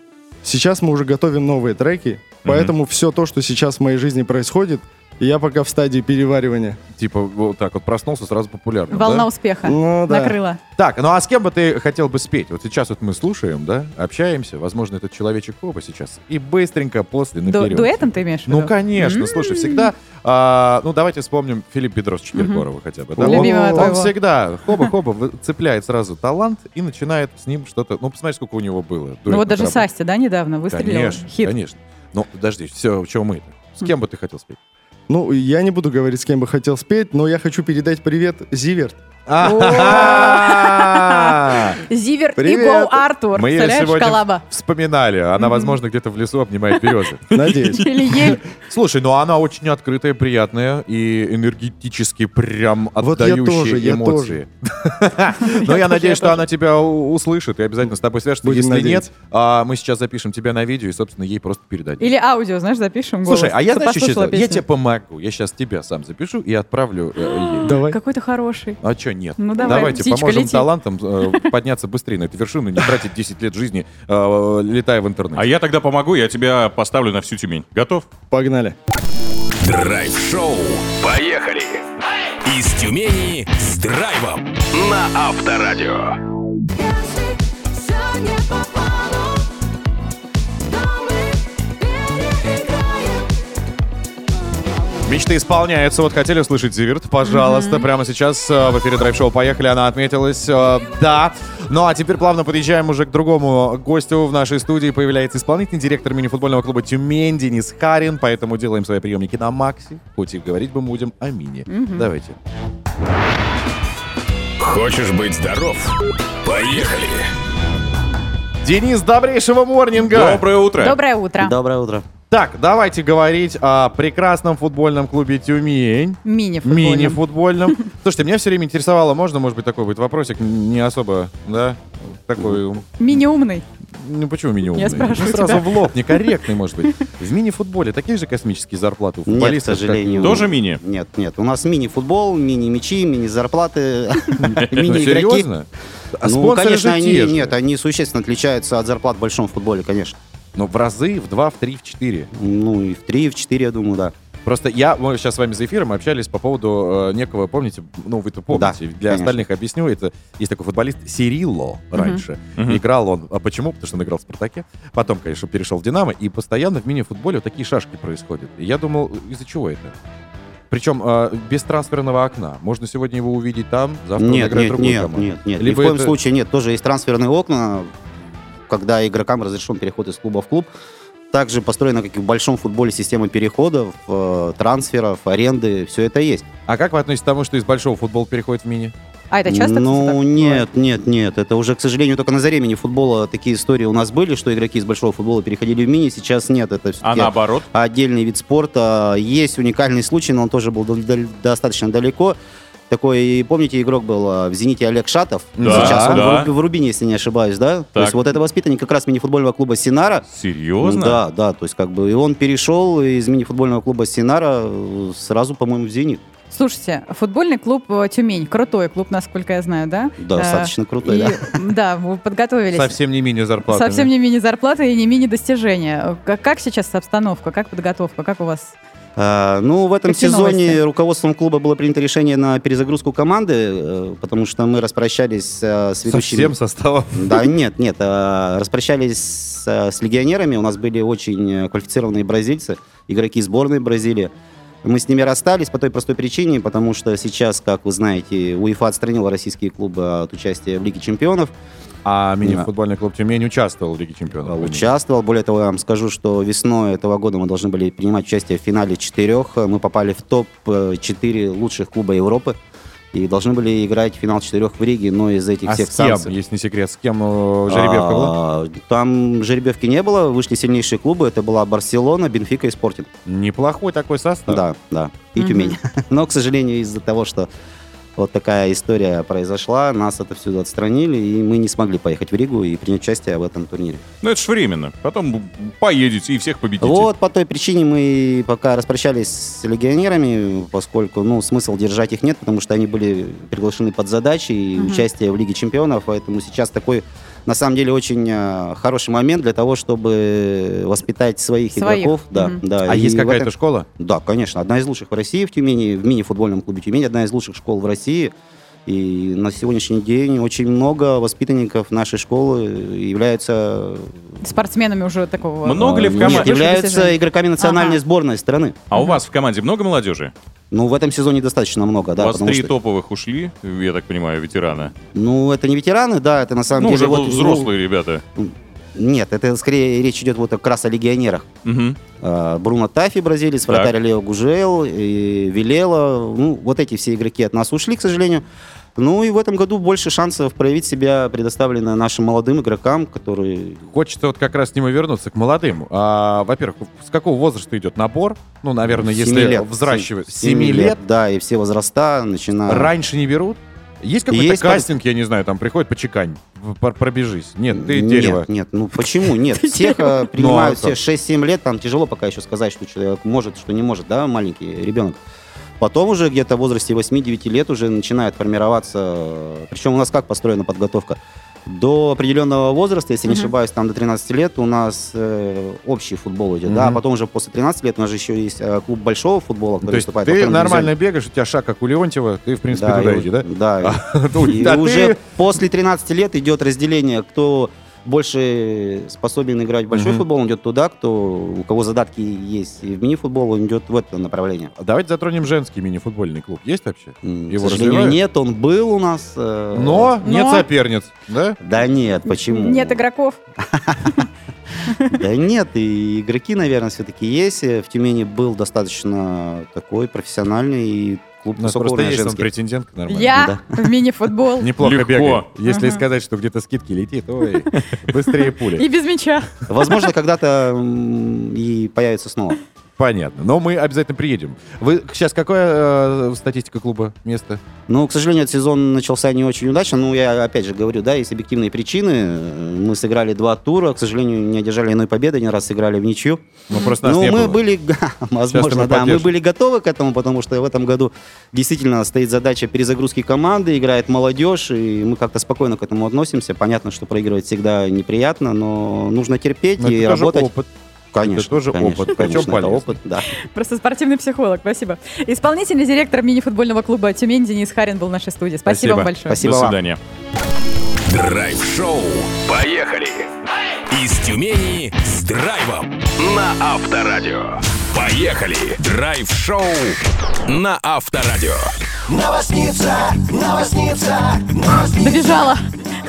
Сейчас мы уже готовим новые треки, поэтому все то, что сейчас в моей жизни происходит, я пока в стадии переваривания. Типа вот так вот проснулся, сразу популярным. Волна успеха накрыла. Так, ну а с кем бы ты хотел бы спеть? Вот сейчас вот мы слушаем, да, общаемся. Возможно, этот человечек оба сейчас. И быстренько после наперед. Дуэтом ты имеешь в виду? Ну, конечно. Слушай, всегда... ну, давайте вспомним Филиппа Бедросовича Киркорова хотя бы. Да? Он всегда хоба-хоба цепляет сразу талант и начинает с ним что-то... Ну, посмотри, сколько у него было. Ну, вот даже Састи, да, недавно выстрелил? Конечно, конечно. Ну, подожди, все, чего мы? С кем бы ты хотел спеть? Ну, я не буду говорить, с кем бы хотел спеть, но я хочу передать привет Зиверт. Зиверт и Go Arthur. Мы ее сегодня вспоминали. Она, возможно, где-то в лесу обнимает березы. Надеюсь. Слушай, ну она очень открытая, приятная и энергетически прям отдающая эмоции. Но я надеюсь, что она тебя услышит и обязательно с тобой свяжется. Если нет, мы сейчас запишем тебя на видео и, собственно, ей просто передадим. Или аудио, знаешь, запишем. Слушай, а я тебе помогу. Я сейчас тебя сам запишу и отправлю ей. Какой ты хороший. А что нет? Ну, давайте поможем талантам подняться быстрее на эту вершину, не тратить 10 лет жизни, летая в интернет. А я тогда помогу, я тебя поставлю на всю Тюмень. Готов? Погнали. Драйв-шоу. Поехали. Из Тюмени с драйвом на Авторадио. Мечты исполняются. Вот хотели услышать Зиверт, пожалуйста, прямо сейчас в эфире драйв-шоу «Поехали», она отметилась. Да. Ну а теперь плавно подъезжаем уже к другому гостю. В нашей студии появляется исполнительный директор мини-футбольного клуба «Тюмень» Денис Харин, поэтому делаем свои приемники на макси, хоть и говорить бы будем о мини. Давайте. Хочешь быть здоров? Поехали! Денис, добрейшего морнинга! Доброе утро! Доброе утро! Доброе утро! Так, давайте говорить о прекрасном футбольном клубе «Тюмень». Мини-футбольном. Мини-футбольном. Слушайте, меня все время интересовало, можно, может быть, такой будет вопросик, не особо, да? Такой... Мини-умный. Ну почему мини-умный? Я спрашиваю тебя. Сразу в лоб, некорректный, может быть. В мини-футболе такие же космические зарплаты у футболистов? Нет, к сожалению. Тоже мини? Нет, нет. У нас мини-футбол, мини-мячи, мини-зарплаты, мини-игроки. Серьезно? Ну, конечно, они существенно отличаются от зарплат в большом футболе, конечно. Но в разы, в 2, в 3, в 4. Ну и в 3, в 4, я думаю, да. Просто мы сейчас с вами за эфиром общались по поводу некого, помните, ну вы-то помните, да, для конечно. Остальных объясню, это есть такой футболист Сирилло раньше, играл он, а почему? Потому что он играл в «Спартаке», потом, конечно, перешел в «Динамо», и постоянно в мини-футболе вот такие шашки происходят. И я думал, из-за чего это? Причем без трансферного окна. Можно сегодня его увидеть там, завтра он играет другую команду. Нет, ни в коем случае нет, тоже есть трансферные окна, когда игрокам разрешен переход из клуба в клуб. Также построена, как и в большом футболе, система переходов, трансферов, аренды, все это есть. А как вы относитесь к тому, что из большого футбола переходит в мини? А это часто? Ну, нет. Это уже, к сожалению, только на заре мини-футбола такие истории у нас были, что игроки из большого футбола переходили в мини, сейчас нет. Это все-таки наоборот? Отдельный вид спорта. Есть уникальный случай, но он тоже был достаточно далеко. Такой, помните, игрок был в «Зените» Олег Шатов. Да, сейчас он в «Рубине», если не ошибаюсь, да? Так. То есть вот это воспитанник как раз мини-футбольного клуба «Синара». Серьезно? Да, да. То есть как бы и он перешел из мини-футбольного клуба «Синара» сразу, по-моему, в «Зенит». Слушайте, футбольный клуб «Тюмень», крутой клуб, насколько я знаю, да? Да, достаточно крутой, и, да. Да, вы подготовились. Совсем не мини-зарплата. Совсем не мини-зарплата и не мини-достижения. Как сейчас обстановка, как подготовка, как у вас... Ну, в этом сезоне руководством клуба было принято решение на перезагрузку команды, потому что мы распрощались с ведущими... Со всем составом? Да, нет. Распрощались с легионерами. У нас были очень квалифицированные бразильцы, игроки сборной Бразилии. Мы с ними расстались по той простой причине, потому что сейчас, как вы знаете, УЕФА отстранила российские клубы от участия в Лиге чемпионов. А мини-футбольный клуб «Тюмень» участвовал в Лиге чемпионов? Участвовал. Более того, я вам скажу, что весной этого года мы должны были принимать участие в финале 4. Мы попали в топ-4 лучших клуба Европы. И должны были играть финал 4 в Риге, но из этих всех санкций... Если не секрет, с кем жеребьевка была? Там жеребьевки не было, вышли сильнейшие клубы. Это была Барселона, Бенфика и Спортинг. Неплохой такой состав. Да. И Тюмень. Но, к сожалению, из-за того, что вот такая история произошла, нас отовсюду отстранили, и мы не смогли поехать в Ригу и принять участие в этом турнире. Ну это ж временно. Потом поедете и всех победите. Вот по той причине мы пока распрощались с легионерами, поскольку смысла держать их нет, потому что они были приглашены под задачи и участие в Лиге чемпионов, поэтому сейчас такой... На самом деле, очень хороший момент для того, чтобы воспитать своих игроков. Да. А и есть какая-то школа? Да, конечно. Одна из лучших в России в Тюмени, в мини-футбольном клубе «Тюмень», одна из лучших школ в России. И на сегодняшний день очень много воспитанников нашей школы являются... Спортсменами уже такого... Много ли в команде? Нет, являются игроками национальной сборной страны. А у вас в команде много молодежи? Ну, в этом сезоне достаточно много, да. У вас 3 топовых ушли, я так понимаю, ветерана. Ну, это не ветераны, да, это на самом деле... Ну, уже взрослые ребята. Нет, это скорее речь идет вот как раз о легионерах. Бруно Тафи, бразилец, вратарь Лео Гужел, Вилела. Вот эти все игроки от нас ушли, к сожалению. Ну и в этом году больше шансов проявить себя предоставлено нашим молодым игрокам, которые... Хочется вот как раз к нему вернуться, к молодым. Во-первых, с какого возраста идет набор? Ну, наверное, если взращивать... 7 лет. Да, и все возраста начинают... Раньше не берут? Есть какой-то кастинг, я не знаю, там приходит почекань, пробежись. Нет, ты дерево. Нет, ну почему? Нет, всех принимают все 6-7 лет, там тяжело пока еще сказать, что человек может, что не может, да, маленький ребенок. Потом уже где-то в возрасте 8-9 лет уже начинает формироваться, причем у нас как построена подготовка? До определенного возраста, если не ошибаюсь, там до 13 лет у нас общий футбол идет, да, а потом уже после 13 лет у нас же еще есть клуб большого футбола, который выступает. То есть ты нормально бегаешь, у тебя шаг как у Леонтьева, ты, в принципе, туда иди, да? Да, и уже после 13 лет идет разделение, кто больше способен играть в большой футбол, он идет туда, у кого задатки есть. И в мини-футбол он идет в это направление. Давайте затронем женский мини-футбольный клуб. Есть вообще? Его к сожалению, нет, он был у нас. Но нет соперниц, да? Да нет, почему? Нет игроков. Да нет, и игроки, наверное, все-таки есть. В Тюмени был достаточно такой профессиональный и клуб высокого уровня женский. У нас просто есть претендентка нормальная. Я в мини-футбол. Неплохо бегаю. Если сказать, что где-то скидки летит, ой, быстрее пули. И без мяча. Возможно, когда-то и появится снова. Понятно. Но мы обязательно приедем. Вы сейчас какая статистика клуба, место? Ну, к сожалению, этот сезон начался не очень удачно. Ну, я опять же говорю, да, есть объективные причины. Мы сыграли 2 тура, к сожалению, не одержали иной победы, один раз сыграли в ничью. Ну, просто нас не было. Были, возможно, да, мы были готовы к этому, потому что в этом году действительно стоит задача перезагрузки команды, играет молодежь, и мы как-то спокойно к этому относимся. Понятно, что проигрывать всегда неприятно, но нужно терпеть и работать. Опыт. Конечно, это тоже конечно, опыт. Конечно, это опыт, да. Просто спортивный психолог, спасибо. Исполнительный директор мини-футбольного клуба «Тюмень» Денис Харин был в нашей студии. Спасибо вам большое. Спасибо. До свидания. Драйв-шоу. Поехали. Из Тюмени с драйвом на Авторадио. Поехали. Драйв-шоу на Авторадио. Новосница, новосница, новосница. Добежала.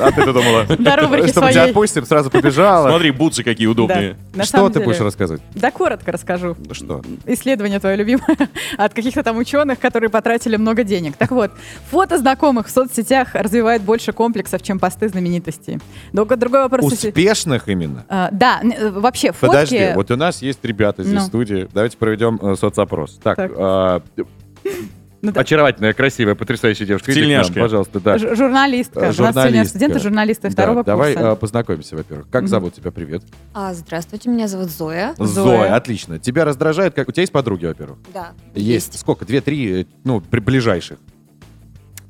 А ты-то думала? На рубрике своей. Чтобы тебя отпустим, сразу побежала. Смотри, бутсы какие удобные. Что ты будешь рассказать? Да коротко расскажу. Что? Исследование твое любимое от каких-то там ученых, которые потратили много денег. Так вот, фото знакомых в соцсетях развивает больше комплексов, чем посты знаменитостей. Другой вопрос. Успешных именно? Да, вообще фотки... Подожди, вот у нас есть ребята здесь в студии. Давайте проведем соцопрос. Так. Ну, очаровательная, красивая, потрясающая девушка. Тельняшка. Пожалуйста, да. Журналистка. Студента, журналиста второго курса. Давай познакомимся, во-первых. Как зовут тебя? Привет. Здравствуйте, меня зовут Зоя. Зоя, отлично. Тебя раздражает, как... У тебя есть подруги, во-первых? Да. Есть. Сколько? 2-3, ближайших?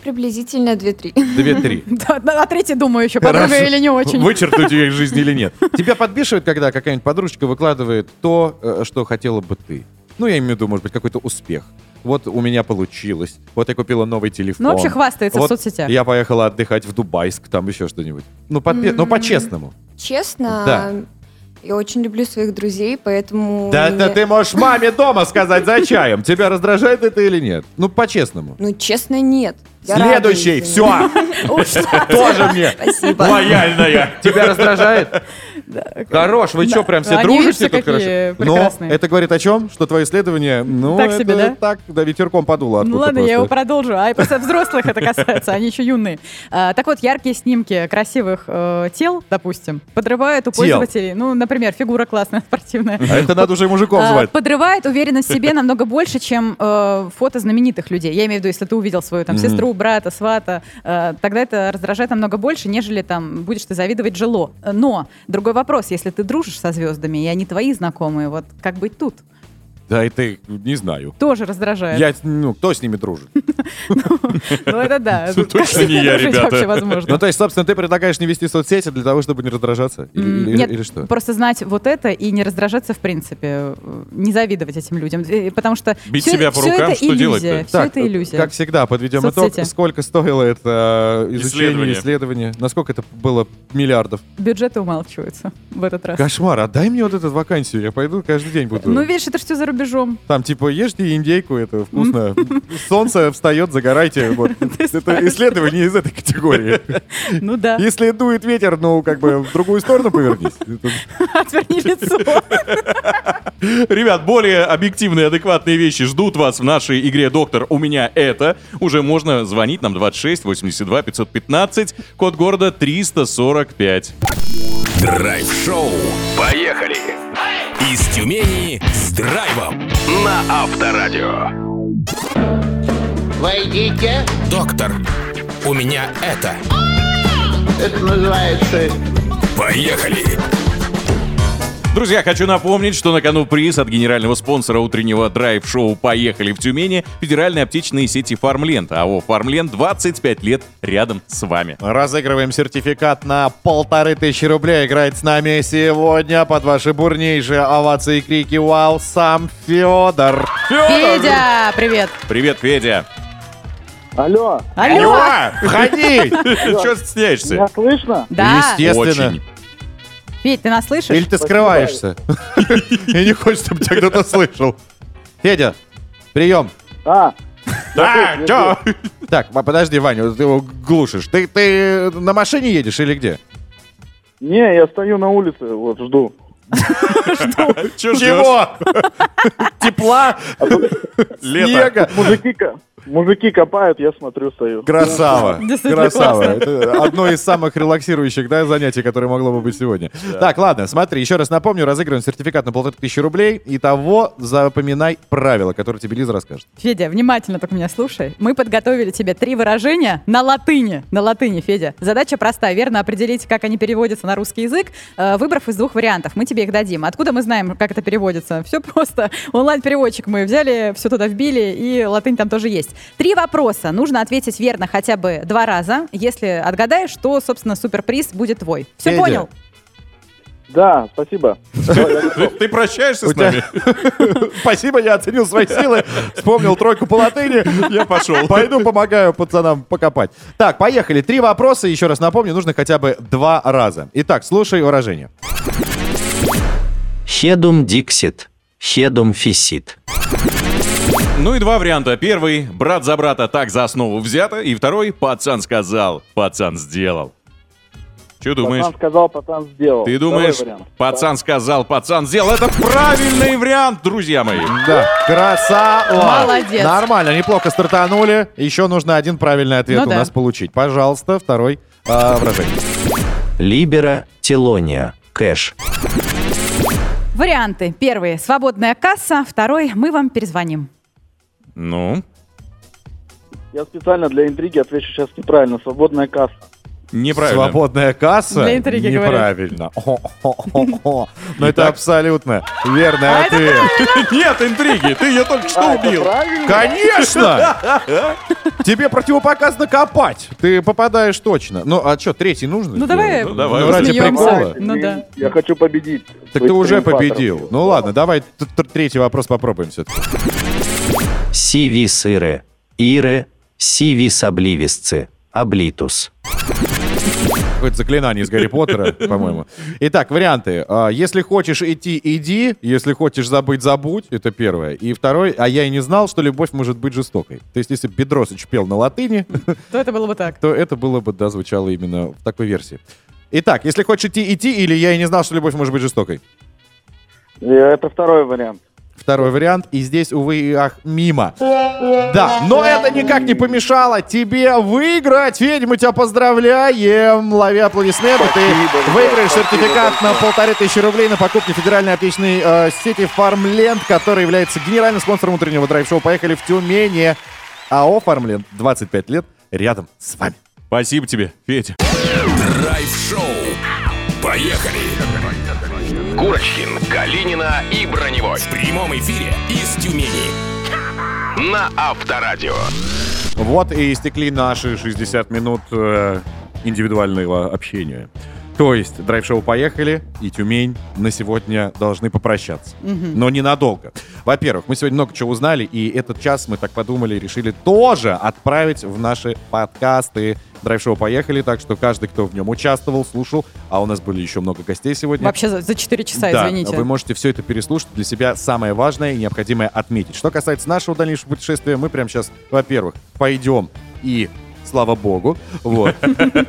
Приблизительно 2-3. 2-3. А третья, думаю, еще подруга или не очень. Вычеркнуть ее из жизни или нет. Тебя подбешивает, когда какая-нибудь подружечка выкладывает то, что хотела бы ты? Ну, я имею в виду, может быть, какой-то успех. Вот у меня получилось. Вот я купила новый телефон. Ну, вообще хвастается вот в соцсетях. Я поехала отдыхать в Дубайск, там еще что-нибудь. Ну, по-честному. Честно? Да. Я очень люблю своих друзей, поэтому... Да мне... ты можешь маме дома сказать за чаем. Тебя раздражает это или нет? Ну, по-честному. Ну, честно, нет. Следующий, все. Тоже мне. Спасибо. Лояльная. Тебя раздражает? Хорош, вы что, прям все дружите тут хорошо? Но это говорит о чем? Что твое исследование, ну, это так, да, ветерком подуло. Ну ладно, я его продолжу. А просто взрослых это касается, они еще юные. Так вот, яркие снимки красивых тел, допустим, подрывают у пользователей, ну, например, фигура классная, спортивная. А это надо уже и мужиков звать. Подрывает уверенность в себе намного больше, чем фото знаменитых людей. Я имею в виду, если ты увидел свою там сестру, брата, свата, тогда это раздражает намного больше, нежели там будешь ты завидовать жило. Но другой вопрос, если ты дружишь со звездами, и они твои знакомые, вот как быть тут? Да, это не знаю. Тоже раздражает. Кто с ними дружит? Ну, это да. Точно не я, ребята. Ну, то есть, собственно, ты предлагаешь не вести соцсети для того, чтобы не раздражаться? Или что? Просто знать вот это и не раздражаться, в принципе. Не завидовать этим людям. Потому что бить себя по рукам, что делать-то? Все это иллюзия. Как всегда, подведем итог. Сколько стоило это изучение, исследование? Насколько это было миллиардов? Бюджеты умалчиваются в этот раз. Кошмар. Отдай мне вот эту вакансию. Я пойду каждый день буду. Ну, видишь, это что за рубеж? Там типа ешьте индейку, это вкусно. Солнце встает, загорайте. Вот. Это исследование из этой категории. Ну да. Если дует ветер, как бы в другую сторону повернись. Отверни лицо. Ребят, более объективные, адекватные вещи ждут вас в нашей игре «Доктор, у меня это». Уже можно звонить нам 26 82 515, код города 345. Драйв-шоу. Поехали! Из Тюмени с драйвом на Авторадио. Войдите. Доктор, у меня это. Это называется... Поехали. Друзья, хочу напомнить, что на кону приз от генерального спонсора утреннего драйв-шоу «Поехали» в Тюмени федеральной аптечной сети «Фармленд». АО «Фармленд» 25 лет рядом с вами. Разыгрываем сертификат на 1500 рублей. Играет с нами сегодня под ваши бурнейшие овации и крики «Вау!» сам Федор. Федя, привет. Привет, Федя. Алло. Алло. Входи. Чего стесняешься? Меня слышно? Да. Естественно. Федь, ты нас слышишь? Или ты скрываешься? Я не хочу, чтобы тебя кто-то слышал. Федя, прием. Чё? Так, подожди, Ваня, ты его глушишь. Ты на машине едешь или где? Не, я стою на улице, вот, жду. Чего? Тепла? Лето? Мужики копают, я смотрю, стою. Красава, красава. Это одно из самых релаксирующих занятий, которое могло бы быть сегодня. Да. Так, ладно, смотри, еще раз напомню, разыгрываем сертификат на 1500 рублей. Итого запоминай правила, которые тебе Лиза расскажет. Федя, внимательно только меня слушай. Мы подготовили тебе 3 выражения на латыни. На латыни, Федя. Задача простая, верно определить, как они переводятся на русский язык, выбрав из 2 вариантов. Мы тебе их дадим. Откуда мы знаем, как это переводится? Все просто. Онлайн-переводчик мы взяли, все туда вбили, и латынь там тоже есть. 3 вопроса. Нужно ответить верно хотя бы 2 раза. Если отгадаешь, то, собственно, суперприз будет твой. Все, Федя, понял? Да, спасибо. Ты прощаешься с нами? Спасибо, я оценил свои силы, вспомнил 3 по латыни. Я пошел. Пойду помогаю пацанам покопать. Так, поехали. 3 вопроса, еще раз напомню, нужно хотя бы 2 раза. Итак, слушай выражение. Хедум диксит, хедум фисит. Ну и 2 варианта. Первый — брат за брата так за основу взято, и второй — пацан сказал, пацан сделал. Что думаешь? Пацан сказал, пацан сделал. Ты думаешь, пацан сказал, пацан сделал. Это правильный вариант, друзья мои. Да. Красава. Молодец. Нормально, неплохо стартанули. Еще нужно один правильный ответ у нас получить. Пожалуйста, второй выражение. Либера телония. Кэш. Варианты. Первый. Свободная касса. Второй. Мы вам перезвоним. Ну? Я специально для интриги отвечу сейчас неправильно. Свободная касса. Неправильно. Свободная касса? Для интриги неправильно. Но это абсолютно верный ответ. Нет интриги. Ты ее только что убил. Конечно! Тебе противопоказано копать. Ты попадаешь точно. Ну, а что, третий нужен? Ну, давай. Ну, ради прикола. Я хочу победить. Так ты уже победил. Ну, ладно, давай третий вопрос попробуем все-таки. Сивис иры. Иры. Сивис обливисцы. Облитус. Какое-то заклинание из Гарри Поттера, по-моему. Итак, варианты. Если хочешь идти, иди. Если хочешь забыть, забудь. Это первое. И второе. А я и не знал, что любовь может быть жестокой. То есть, если Бедросыч пел на латыни, то это было бы так. То это было бы, да, звучало именно в такой версии. Итак, если хочешь идти, иди. Или я и не знал, что любовь может быть жестокой. Это второй вариант. Второй вариант. И здесь, увы и ах, мимо. Да, но это никак не помешало тебе выиграть. Федя, мы тебя поздравляем. Лови аплодисменты. Ты выиграешь сертификат на 1500 рублей на покупку федеральной оптичной сети «Фармленд», которая является генеральным спонсором утреннего драйв-шоу «Поехали» в Тюмени. АО «Фармленд» 25 лет рядом с вами. Спасибо тебе, Федя. Драйв-шоу. Поехали. Курочкин, Калинина и Броневой. В прямом эфире из Тюмени. На Авторадио. Вот и истекли наши 60 минут индивидуального общения. То есть драйв-шоу «Поехали» и «Тюмень» на сегодня должны попрощаться. Mm-hmm. Но ненадолго. Во-первых, мы сегодня много чего узнали, и этот час мы так подумали и решили тоже отправить в наши подкасты. Драйв-шоу «Поехали», так что каждый, кто в нем участвовал, слушал, а у нас были еще много гостей сегодня. Вообще за 4 часа, да, извините. Вы можете все это переслушать, для себя самое важное и необходимое отметить. Что касается нашего дальнейшего путешествия, мы прямо сейчас, во-первых, пойдем и... Слава богу. Вот.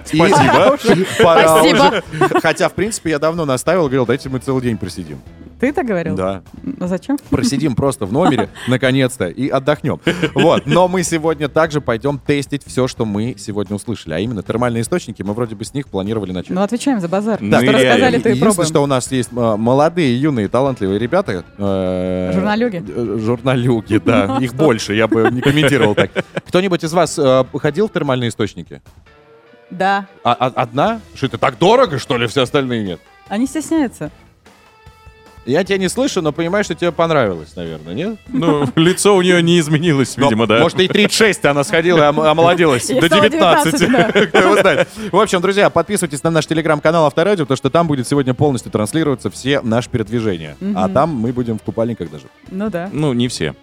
Спасибо. Пора уже. Хотя, в принципе, я давно наставил, говорил, дайте мы целый день просидим. Ты так говорил? Да. А зачем? Просидим просто в номере, наконец-то, и отдохнем. Вот. Но мы сегодня также пойдем тестить все, что мы сегодня услышали. А именно термальные источники, мы вроде бы с них планировали начать. Ну, отвечаем за базар. Да, что рассказали, то и пробуем. Единственное, что у нас есть молодые, юные, талантливые ребята. Журналюги. Журналюги, да. Их больше, я бы не комментировал так. Кто-нибудь из вас ходил в термальные источники? Да. Одна? Что это, так дорого, что ли, все остальные нет? Они стесняются. Я тебя не слышу, но понимаю, что тебе понравилось, наверное, нет? Ну, лицо у нее не изменилось, видимо, да. Может, и 36 она сходила и омолодилась до 19. Кто его знает. В общем, друзья, подписывайтесь на наш телеграм-канал Авторадио, потому что там будет сегодня полностью транслироваться все наши передвижения. А там мы будем в купальниках даже. Ну да. Ну, не все.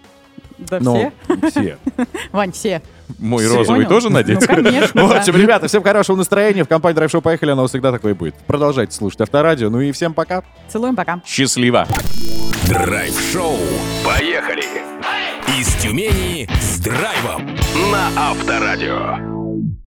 Да, все? Все. Вань, все. Мой все. Розовый. Понял? Тоже надеть? Ну, конечно, в общем, да. Ребята, всем хорошего настроения. В компании «Драйв-шоу «Поехали», оно всегда такое будет. Продолжайте слушать Авторадио. Ну и всем пока. Целуем, пока. Счастливо. Драйв-шоу «Поехали» из Тюмени с драйвом на Авторадио.